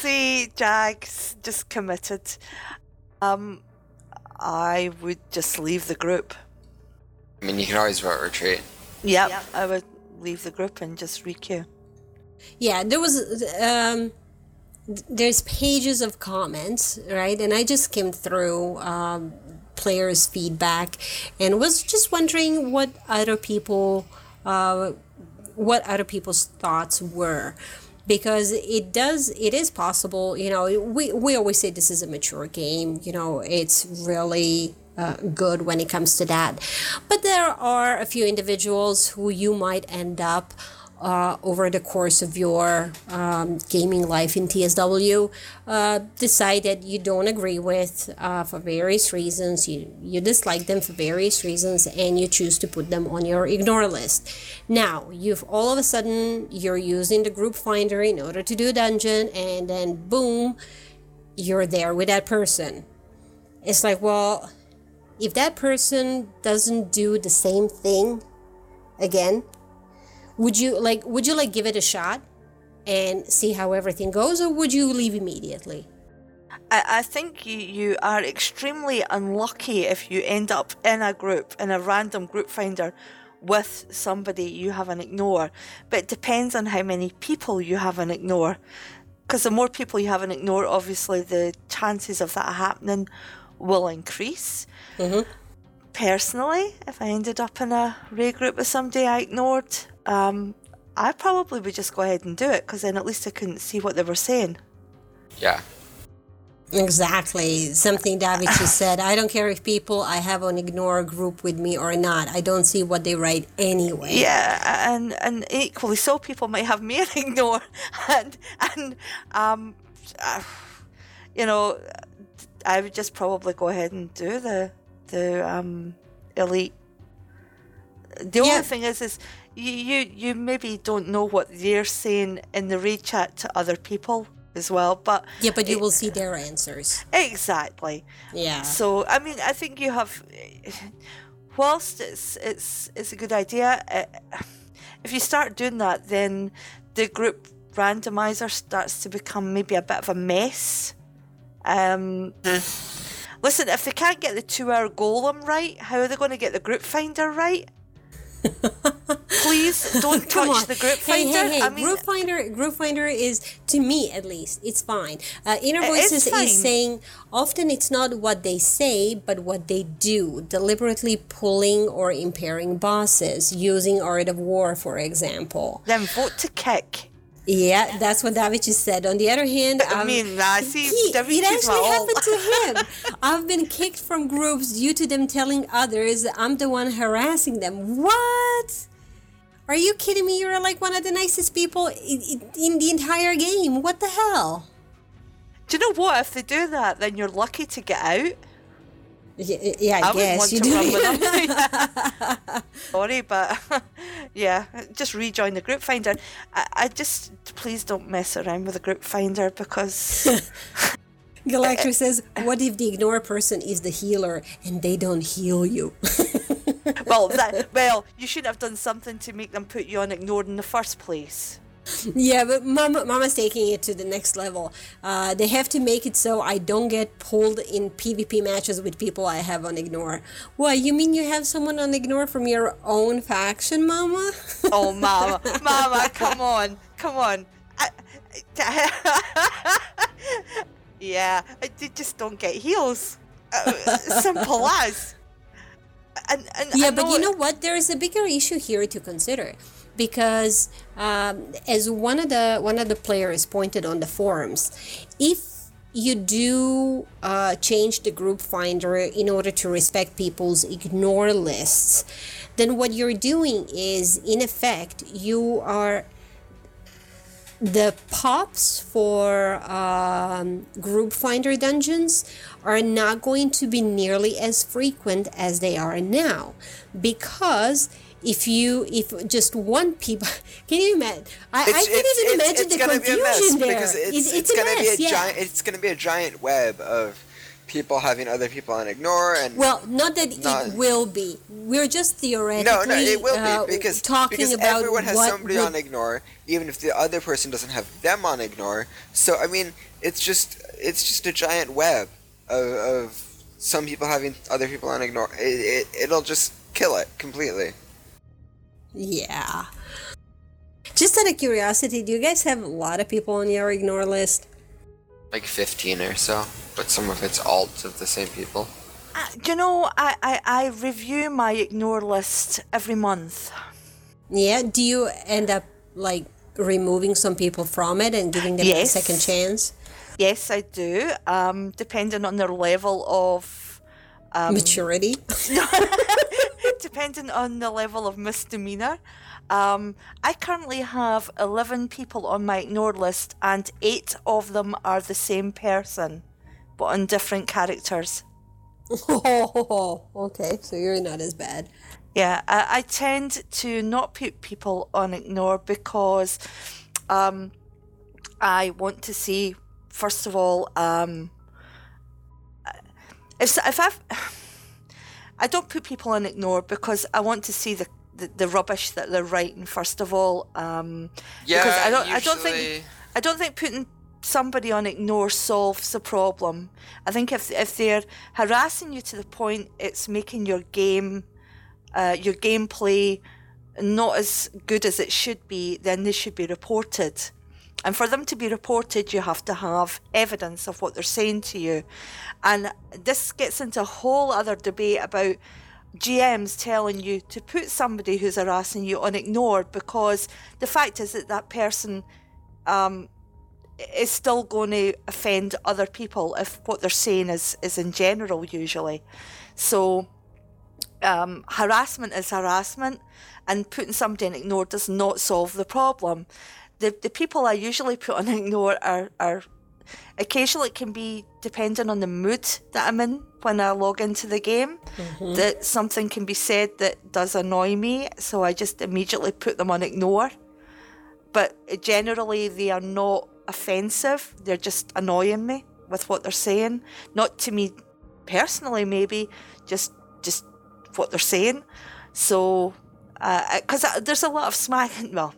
See, Jag's just committed. I would just leave the group. I mean, you can always vote retreat. Yep. I would leave the group and just requeue. Yeah, there was there's pages of comments, right? And I just skimmed through players' feedback and was just wondering what other people's thoughts were, because it is possible. You know, we always say this is a mature game. You know, it's really good when it comes to that, but there are a few individuals who you might end up over the course of your gaming life in TSW, decide that you don't agree with for various reasons, you dislike them for various reasons, and you choose to put them on your ignore list. Now, you've all of a sudden, you're using the Group Finder in order to do a dungeon, and then boom, you're there with that person. It's like, well, if that person doesn't do the same thing again, Would you give it a shot and see how everything goes, or would you leave immediately? I think you are extremely unlucky if you end up in a group, in a random Group Finder, with somebody you have an ignore. But it depends on how many people you have an ignore. Because the more people you have an ignore, obviously the chances of that happening will increase. Mm-hmm. Personally, if I ended up in a raid group with somebody I ignored, I probably would just go ahead and do it, because then at least I couldn't see what they were saying. Yeah. Exactly. Something Davichi said. I don't care if people I have on ignore group with me or not. I don't see what they write anyway. Yeah, and equally so, people might have me on ignore. You know, I would just probably go ahead and do the elite. The only thing is You maybe don't know what they're saying in the raid chat to other people as well, but you will see their answers. Exactly. Yeah. So I mean, I think you have. Whilst it's a good idea, if you start doing that, then the group randomizer starts to become maybe a bit of a mess. Listen, if they can't get the 2-hour golem right, how are they going to get the Group Finder right? Please don't touch the Group Finder. Hey. I mean, Group Finder is, to me at least, it's fine. Inner Voices is saying often it's not what they say, but what they do, deliberately pulling or impairing bosses, using Art of War, for example. Then vote to kick. Yeah, that's what Davichi said. On the other hand, it actually happened to him. I've been kicked from groups due to them telling others I'm the one harassing them. What? Are you kidding me? You're like one of the nicest people in the entire game. What the hell? Do you know what? If they do that, then you're lucky to get out. Yeah, I guess you do. I wouldn't want to run with them. Sorry, but yeah, just rejoin the group finder. I just, please don't mess around with the group finder because... Galactrix says, what if the ignore person is the healer and they don't heal you? Well, you should have done something to make them put you on ignored in the first place. Yeah, but Mama's taking it to the next level. They have to make it so I don't get pulled in PvP matches with people I have on Ignore. What, you mean you have someone on Ignore from your own faction, Mama? Oh, Mama. Mama, come on. Come on. Yeah, I just don't get heals. Simple as. And but you know what? There is a bigger issue here to consider. Because as one of the players pointed on the forums, if you do change the group finder in order to respect people's ignore lists, then what you're doing is, in effect, you are the pops for group finder dungeons are not going to be nearly as frequent as they are now, because if just one people, can you imagine? I can't even imagine the confusion there. It's going to be a giant web of people having other people on ignore and. Well, it will be. We're just theoretically. No, it will be because about everyone has somebody on ignore, even if the other person doesn't have them on ignore. So I mean, it's just a giant web of some people having other people on ignore. It'll just kill it completely. Yeah. Just out of curiosity, do you guys have a lot of people on your ignore list? Like 15 or so, but some of it's alts of the same people. I review my ignore list every month. Yeah, do you end up like removing some people from it and giving them a second chance? Yes, I do, depending on their level of... maturity? Depending on the level of misdemeanor. I currently have 11 people on my ignore list, and 8 of them are the same person, but on different characters. Oh, okay, so you're not as bad. Yeah, I tend to not put people on ignore because I want to see, first of all, if I've... I don't put people on ignore because I want to see the rubbish that they're writing first of all. Because I don't think putting somebody on ignore solves the problem. I think if they're harassing you to the point it's making your game, your gameplay, not as good as it should be, then they should be reported. And for them to be reported, you have to have evidence of what they're saying to you. And this gets into a whole other debate about GMs telling you to put somebody who's harassing you on ignore, because the fact is that person is still going to offend other people if what they're saying is in general usually. So harassment is harassment, and putting somebody on ignore does not solve the problem. The people I usually put on ignore are occasionally, it can be depending on the mood that I'm in when I log into the game, that something can be said that does annoy me, so I just immediately put them on ignore. But generally they are not offensive, they're just annoying me with what they're saying. Not to me personally maybe, just what they're saying. So, because there's a lot of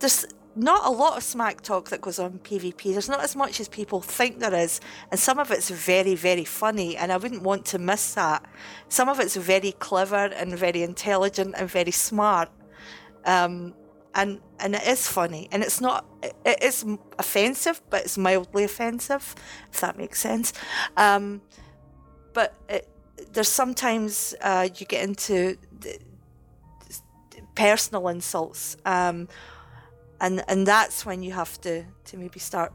there's not a lot of smack talk that goes on in PvP. There's not as much as people think there is, and some of it's very, very funny, and I wouldn't want to miss that. Some of it's very clever and very intelligent and very smart, and it is funny, and it's not. It is offensive, but it's mildly offensive, if that makes sense. But there's sometimes you get into personal insults. And that's when you have to maybe start.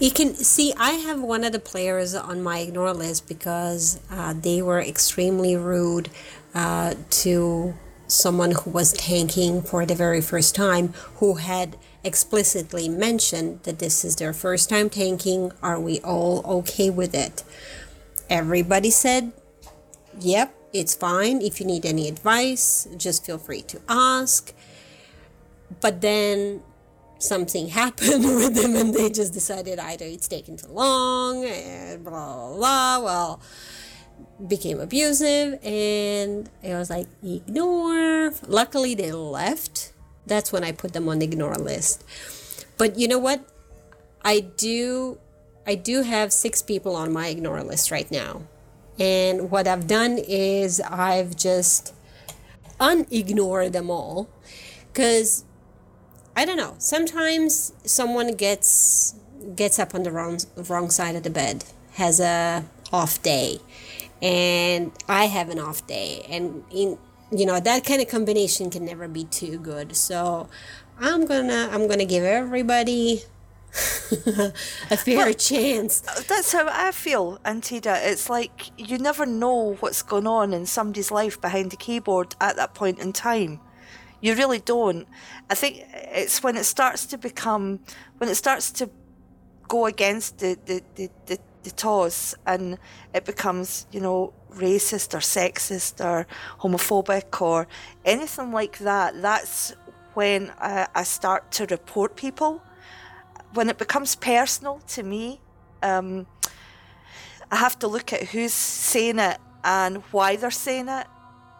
You can see I have one of the players on my ignore list because they were extremely rude to someone who was tanking for the very first time, who had explicitly mentioned that this is their first time tanking. Are we all okay with it? Everybody said, yep, it's fine. If you need any advice, just feel free to ask. But then something happened with them and they just decided either it's taking too long and blah, blah, blah. Well, became abusive and it was like, ignore. Luckily, they left. That's when I put them on the ignore list. But you know what? I do have 6 people on my ignore list right now. And what I've done is I've just unignored them all. Because, I don't know, sometimes someone gets up on the wrong side of the bed, has a off day, and I have an off day. And, that kind of combination can never be too good. So I'm gonna give everybody a fair chance. That's how I feel, Antida. It's like you never know what's going on in somebody's life behind the keyboard at that point in time. You really don't. I think it's when it starts to go against the cause and it becomes, racist or sexist or homophobic or anything like that. That's when I start to report people. When it becomes personal to me, I have to look at who's saying it and why they're saying it.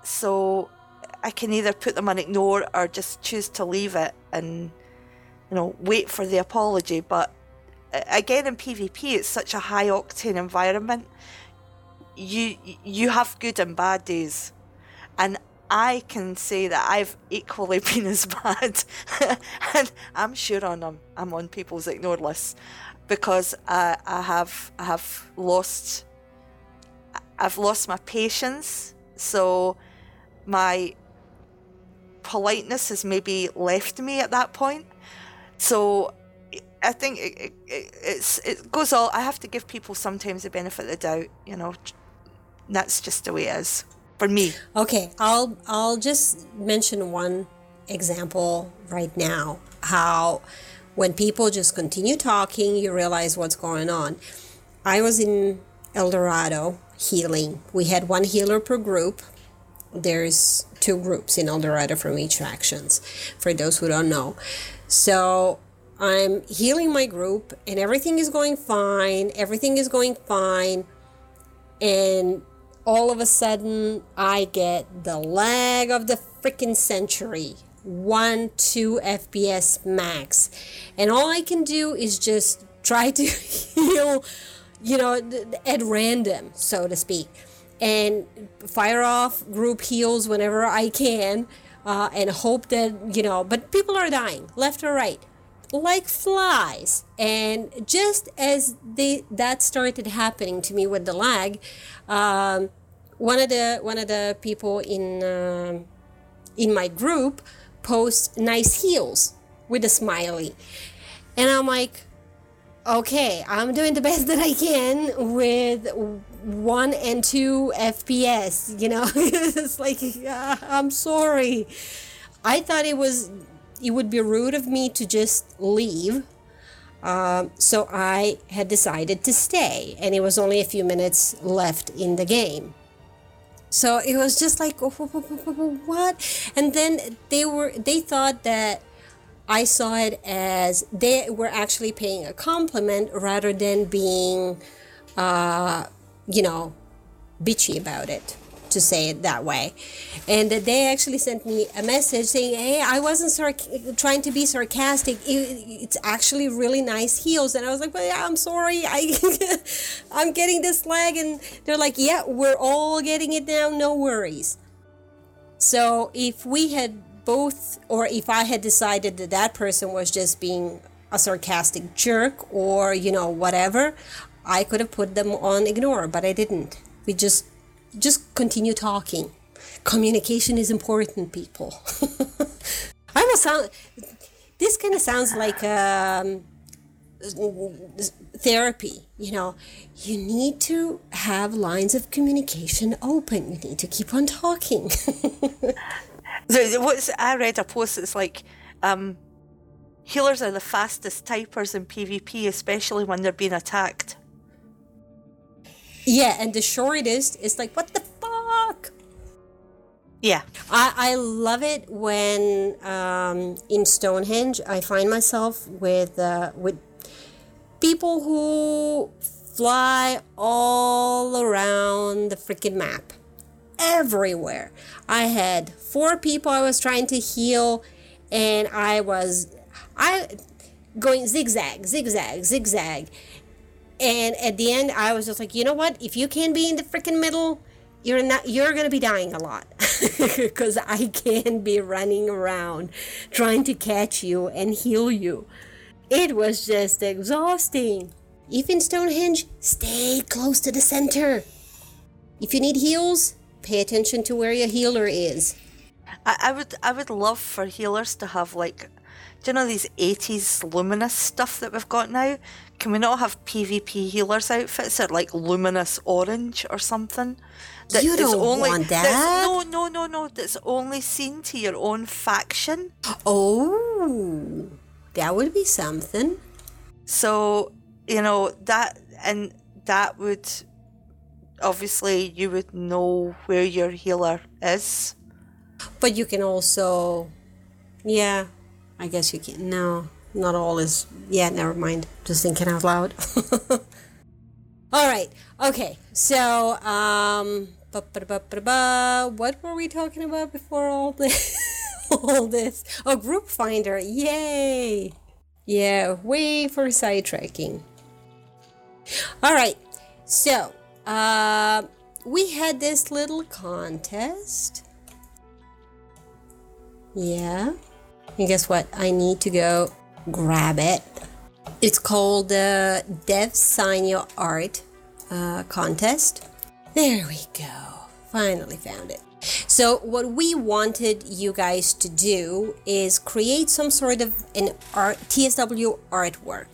So I can either put them on ignore or just choose to leave it and, wait for the apology. But again, in PvP, it's such a high-octane environment. You have good and bad days. And I can say that I've equally been as bad. And I'm sure I'm on people's ignore lists because I've lost my patience. So my politeness has maybe left me at that point, so I think it goes all. I have to give people sometimes the benefit of the doubt, That's just the way it is for me. Okay, I'll just mention one example right now. How when people just continue talking, you realize what's going on. I was in El Dorado healing. We had one healer per group. There's 2 groups in El Dorado from each factions, for those who don't know. So I'm healing my group and everything is going fine. And all of a sudden I get the lag of the freaking century. 1-2 FPS max. And all I can do is just try to heal, at random, so to speak. And fire off group heals whenever I can and hope that, but people are dying left or right, like flies. And just as that started happening to me with the lag, one of the people in my group posts nice heals with a smiley. And I'm like, okay, I'm doing the best that I can with 1 and 2 FPS, It's like, I'm sorry. I thought it would be rude of me to just leave. So I had decided to stay, and it was only a few minutes left in the game. So it was just like, what? And then they thought that I saw it as they were actually paying a compliment rather than being, bitchy about it, to say it that way. And they actually sent me a message saying, hey, I wasn't trying to be sarcastic. It's actually really nice heals. And I was like, well, yeah, I'm sorry. I'm getting this lag. And they're like, yeah, we're all getting it now. No worries. So if we had both, or if I had decided that person was just being a sarcastic jerk or whatever, I could have put them on ignore, but I didn't. We just continue talking. Communication is important, people. I almost sound This kind of sounds like therapy, you know. You need to have lines of communication open. You need to keep on talking. I read a post that's like, healers are the fastest typers in PvP, especially when they're being attacked. Yeah, and the shortest is like, what the fuck? Yeah. I love it when in Stonehenge I find myself with people who fly all around the freaking map. Everywhere. I had 4 people I was trying to heal, and I was going zigzag, zigzag, zigzag. And at the end, I was just like, you know what? If you can't be in the freaking middle, you're going to be dying a lot. Because I can't be running around trying to catch you and heal you. It was just exhausting. If in Stonehenge, stay close to the center. If you need heals, pay attention to where your healer is. I would love for healers to have, like, do you know these 80s luminous stuff that we've got now? Can we not have PvP healers outfits that are like luminous orange or something? That you don't want that? No. That's only seen to your own faction. Oh, that would be something. So, you know, that would... Obviously, you would know where your healer is. But you can also... Yeah, I guess you can... No, not all is... Yeah, never mind. Just thinking out loud. All right. Okay. So, what were we talking about before all this? All this? Oh, group finder. Yay! Yeah, way for sidetracking. All right. So... we had this little contest. Yeah. And guess what? I need to go grab it. It's called the Devs Sign Your Art contest. There we go. Finally found it. So what we wanted you guys to do is create some sort of an art, TSW artwork.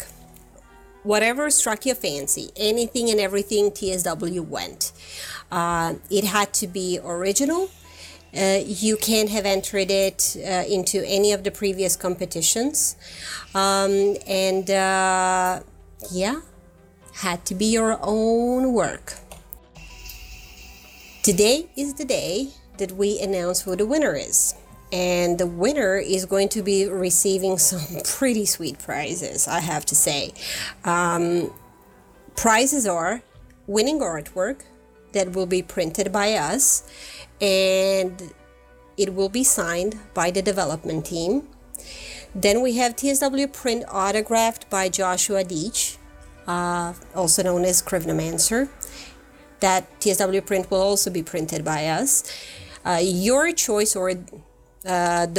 Whatever struck your fancy, anything and everything TSW went. It had to be original. You can't have entered it into any of the previous competitions. Had to be your own work. Today is the day that we announce who the winner is. And the winner is going to be receiving some pretty sweet prizes, I have to say. Prizes are winning artwork that will be printed by us, and it will be signed by the development team. Then we have TSW print autographed by Joshua Deach, also known as Krivnomancer. That TSW print will also be printed by us. Your choice or...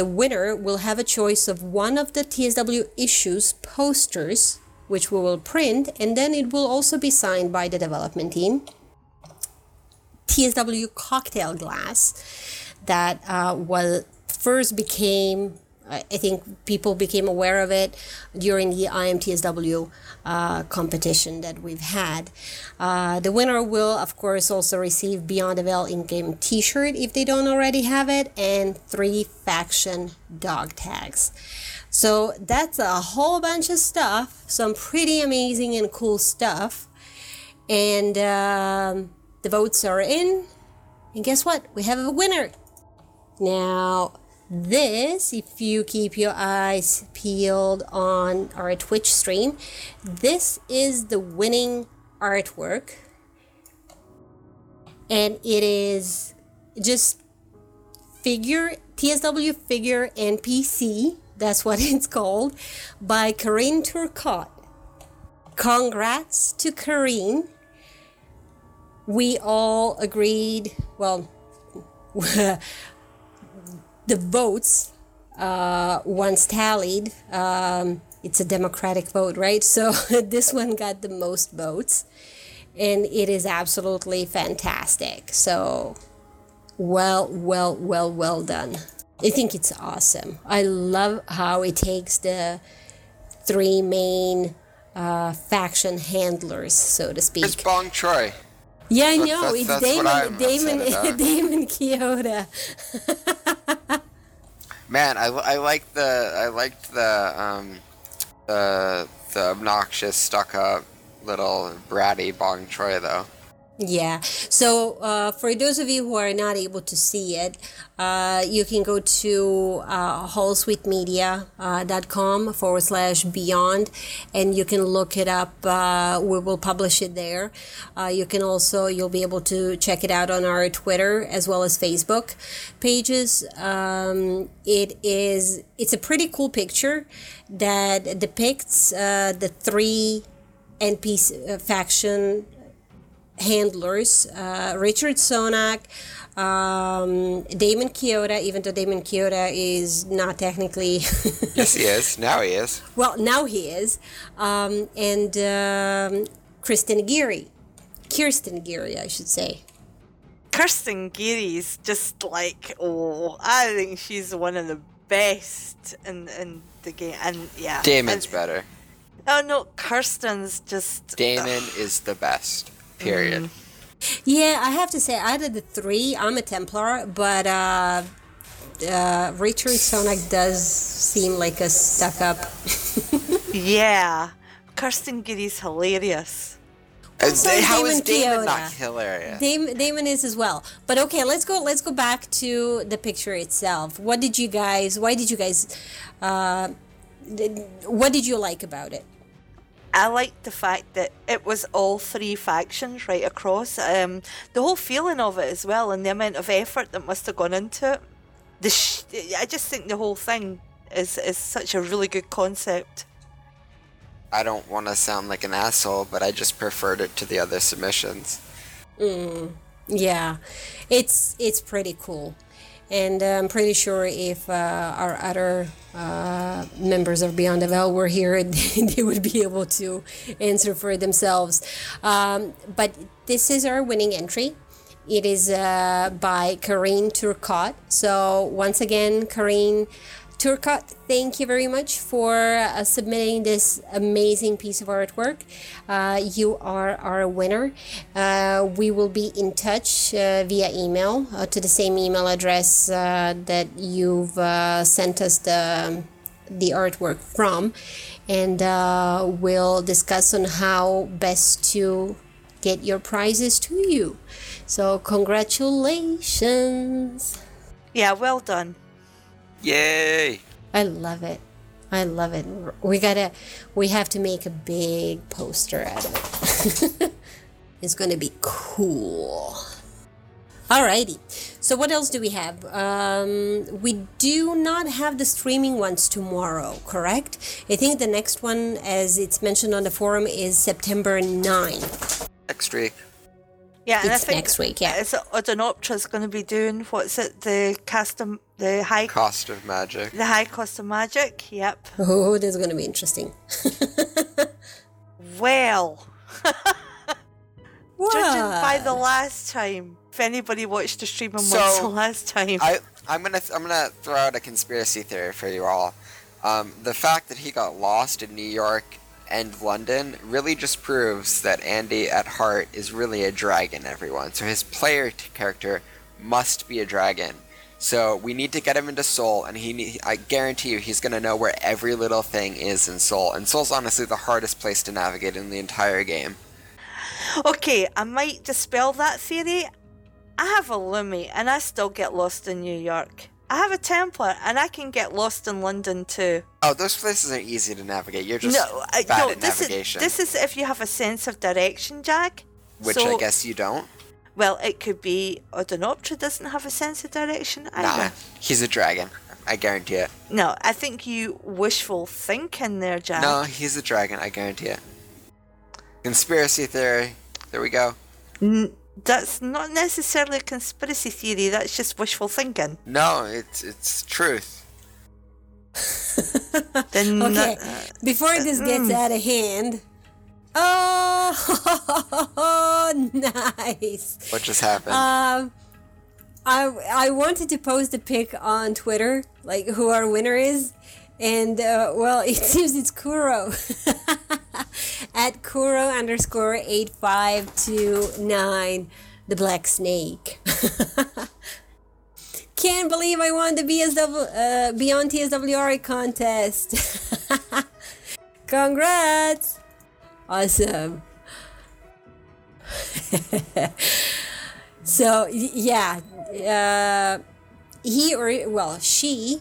the winner will have a choice of one of the TSW issues posters, which we will print, and then it will also be signed by the development team. TSW cocktail glass that first became, I think people became aware of it during the IMTSW competition that we've had. The winner will, of course, also receive Beyond the Veil in-game t-shirt if they don't already have it, and 3 faction dog tags. So that's a whole bunch of stuff, some pretty amazing and cool stuff. And the votes are in, and guess what? We have a winner. Now... This, if you keep your eyes peeled on our Twitch stream, this is the winning artwork. And it is just figure, TSW figure NPC, that's what it's called, by Karine Turcotte. Congrats to Karine. We all agreed, well... The votes, once tallied, it's a democratic vote, right? So this one got the most votes, and it is absolutely fantastic. So, well done. I think it's awesome. I love how it takes the three main faction handlers, so to speak. It's Bong Troy. Yeah, I know. It's Damon Kiyota. Man, I liked the obnoxious, stuck-up, little bratty Bong Troy, though. Yeah. So for those of you who are not able to see it, you can go to holosuitemedia.com/beyond, and you can look it up. We will publish it there. You can also, you'll be able to check it out on our Twitter as well as Facebook pages. It's a pretty cool picture that depicts the three NPC faction handlers, Richard Sonak, Damon Kiyota, even though Damon Kiyota is not technically... Yes, he is. Now he is. Well, now he is. And Kirsten Geary, I should say. Kirsten Geary is just like, I think she's one of the best in the game. And yeah, Damon's better. Oh, no, Kirsten's just... Damon is the best. Period. Yeah, I have to say, out of the three, I'm a Templar, but Richard Sonak does seem like a stuck-up. Yeah. Kirsten Geary's hilarious. How is Damon not hilarious? Damon is as well. But okay, let's go back to the picture itself. What did you like about it? I liked the fact that it was all three factions right across. The whole feeling of it as well, and the amount of effort that must have gone into it. I just think the whole thing is such a really good concept. I don't want to sound like an asshole, but I just preferred it to the other submissions. Yeah, it's pretty cool. And I'm pretty sure if our other members of Beyond the Veil were here, they would be able to answer for themselves. But this is our winning entry. It is by Karine Turcotte. So once again, Karine Turcotte, thank you very much for submitting this amazing piece of artwork. You are our winner. We will be in touch via email to the same email address that you've sent us the artwork from, and we'll discuss on how best to get your prizes to you. So congratulations. Yeah, well done. Yay! I love it. We have to make a big poster out of it. It's gonna be cool. Alrighty, so what else do we have? We do not have the streaming ones tomorrow, correct? I think the next one, as it's mentioned on the forum, is September 9th. Next week. Yeah, and it's next week. Yeah, it's Odonoptra's going to be doing the High Cost of Magic. Yep. Oh, that's going to be interesting. Well, judging by the last time, if anybody watched the stream and watched the last time, I'm gonna throw out a conspiracy theory for you all. The fact that he got lost in New York and London really just proves that Andy at heart is really a dragon, everyone. So his player character must be a dragon. So we need to get him into Seoul, and I guarantee you he's going to know where every little thing is in Seoul. And Seoul's honestly the hardest place to navigate in the entire game. Okay, I might dispel that theory. I have a Lumi, and I still get lost in New York. I have a Templar, and I can get lost in London too. Oh, those places are easy to navigate. You're just bad at navigation. This is if you have a sense of direction, Jag. Which I guess you don't. Well, it could be Odonoptra doesn't have a sense of direction either. Nah, he's a dragon. I guarantee it. No, I think you wishful thinking there, Jag. No, he's a dragon. I guarantee it. Conspiracy theory. There we go. That's not necessarily a conspiracy theory, that's just wishful thinking. No, it's truth. Before this gets out of hand... Oh, nice! What just happened? I wanted to post a pic on Twitter, like who our winner is, and well, it seems it's Kuro. At Kuro_8529, the Black Snake. Can't believe I won the Beyond TSWR contest. Congrats! Awesome. So yeah, he or well she,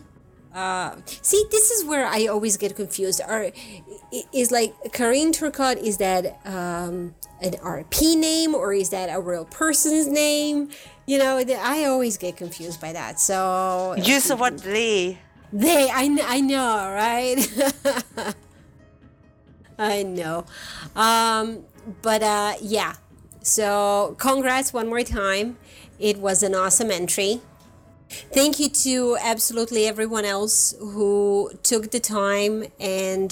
see, this is where I always get confused. Or is like Karine Turcotte, is that an RP name or is that a real person's name? You know, I always get confused by that. So you saw what they I know, right? I know, but yeah. So congrats one more time. It was an awesome entry. Thank you to absolutely everyone else who took the time and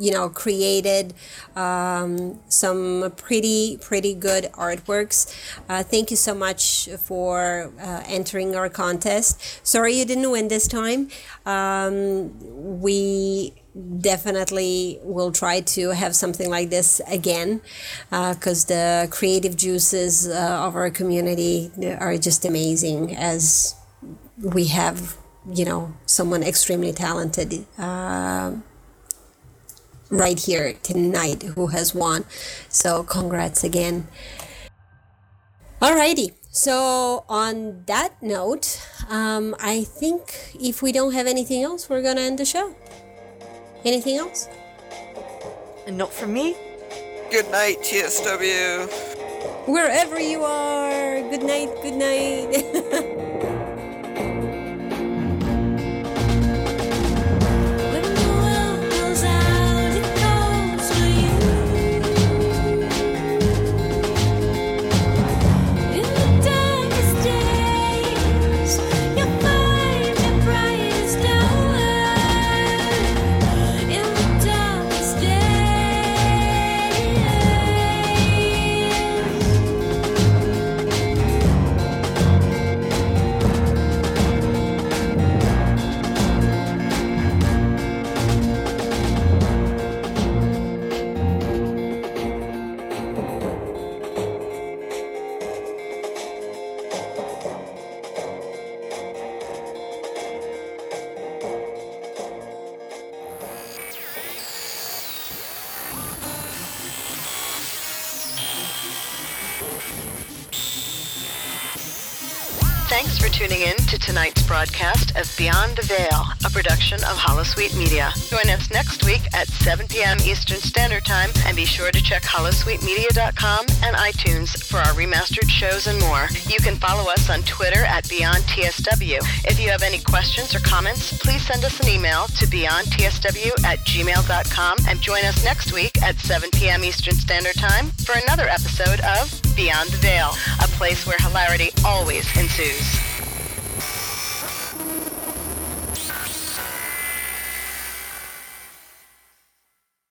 you know, created some pretty good artworks. Thank you so much for entering our contest. Sorry you didn't win this time. We definitely will try to have something like this again, because the creative juices of our community are just amazing, as we have, you know, someone extremely talented right here tonight who has won. So congrats again. Alrighty, so on that note, I think if we don't have anything else, we're gonna end the show. Anything else? And not from me. Good night, TSW. Wherever you are, good night, good night. Tuning in to tonight's broadcast of Beyond the Veil, a production of Holosuite Media. Join us next week at 7 p.m. Eastern Standard Time, and be sure to check holosuitemedia.com and iTunes for our remastered shows and more. You can follow us on Twitter at BeyondTSW. If you have any questions or comments, please send us an email to beyondtsw@gmail.com, and join us next week at 7 p.m. Eastern Standard Time for another episode of Beyond the Veil, a place where hilarity always ensues.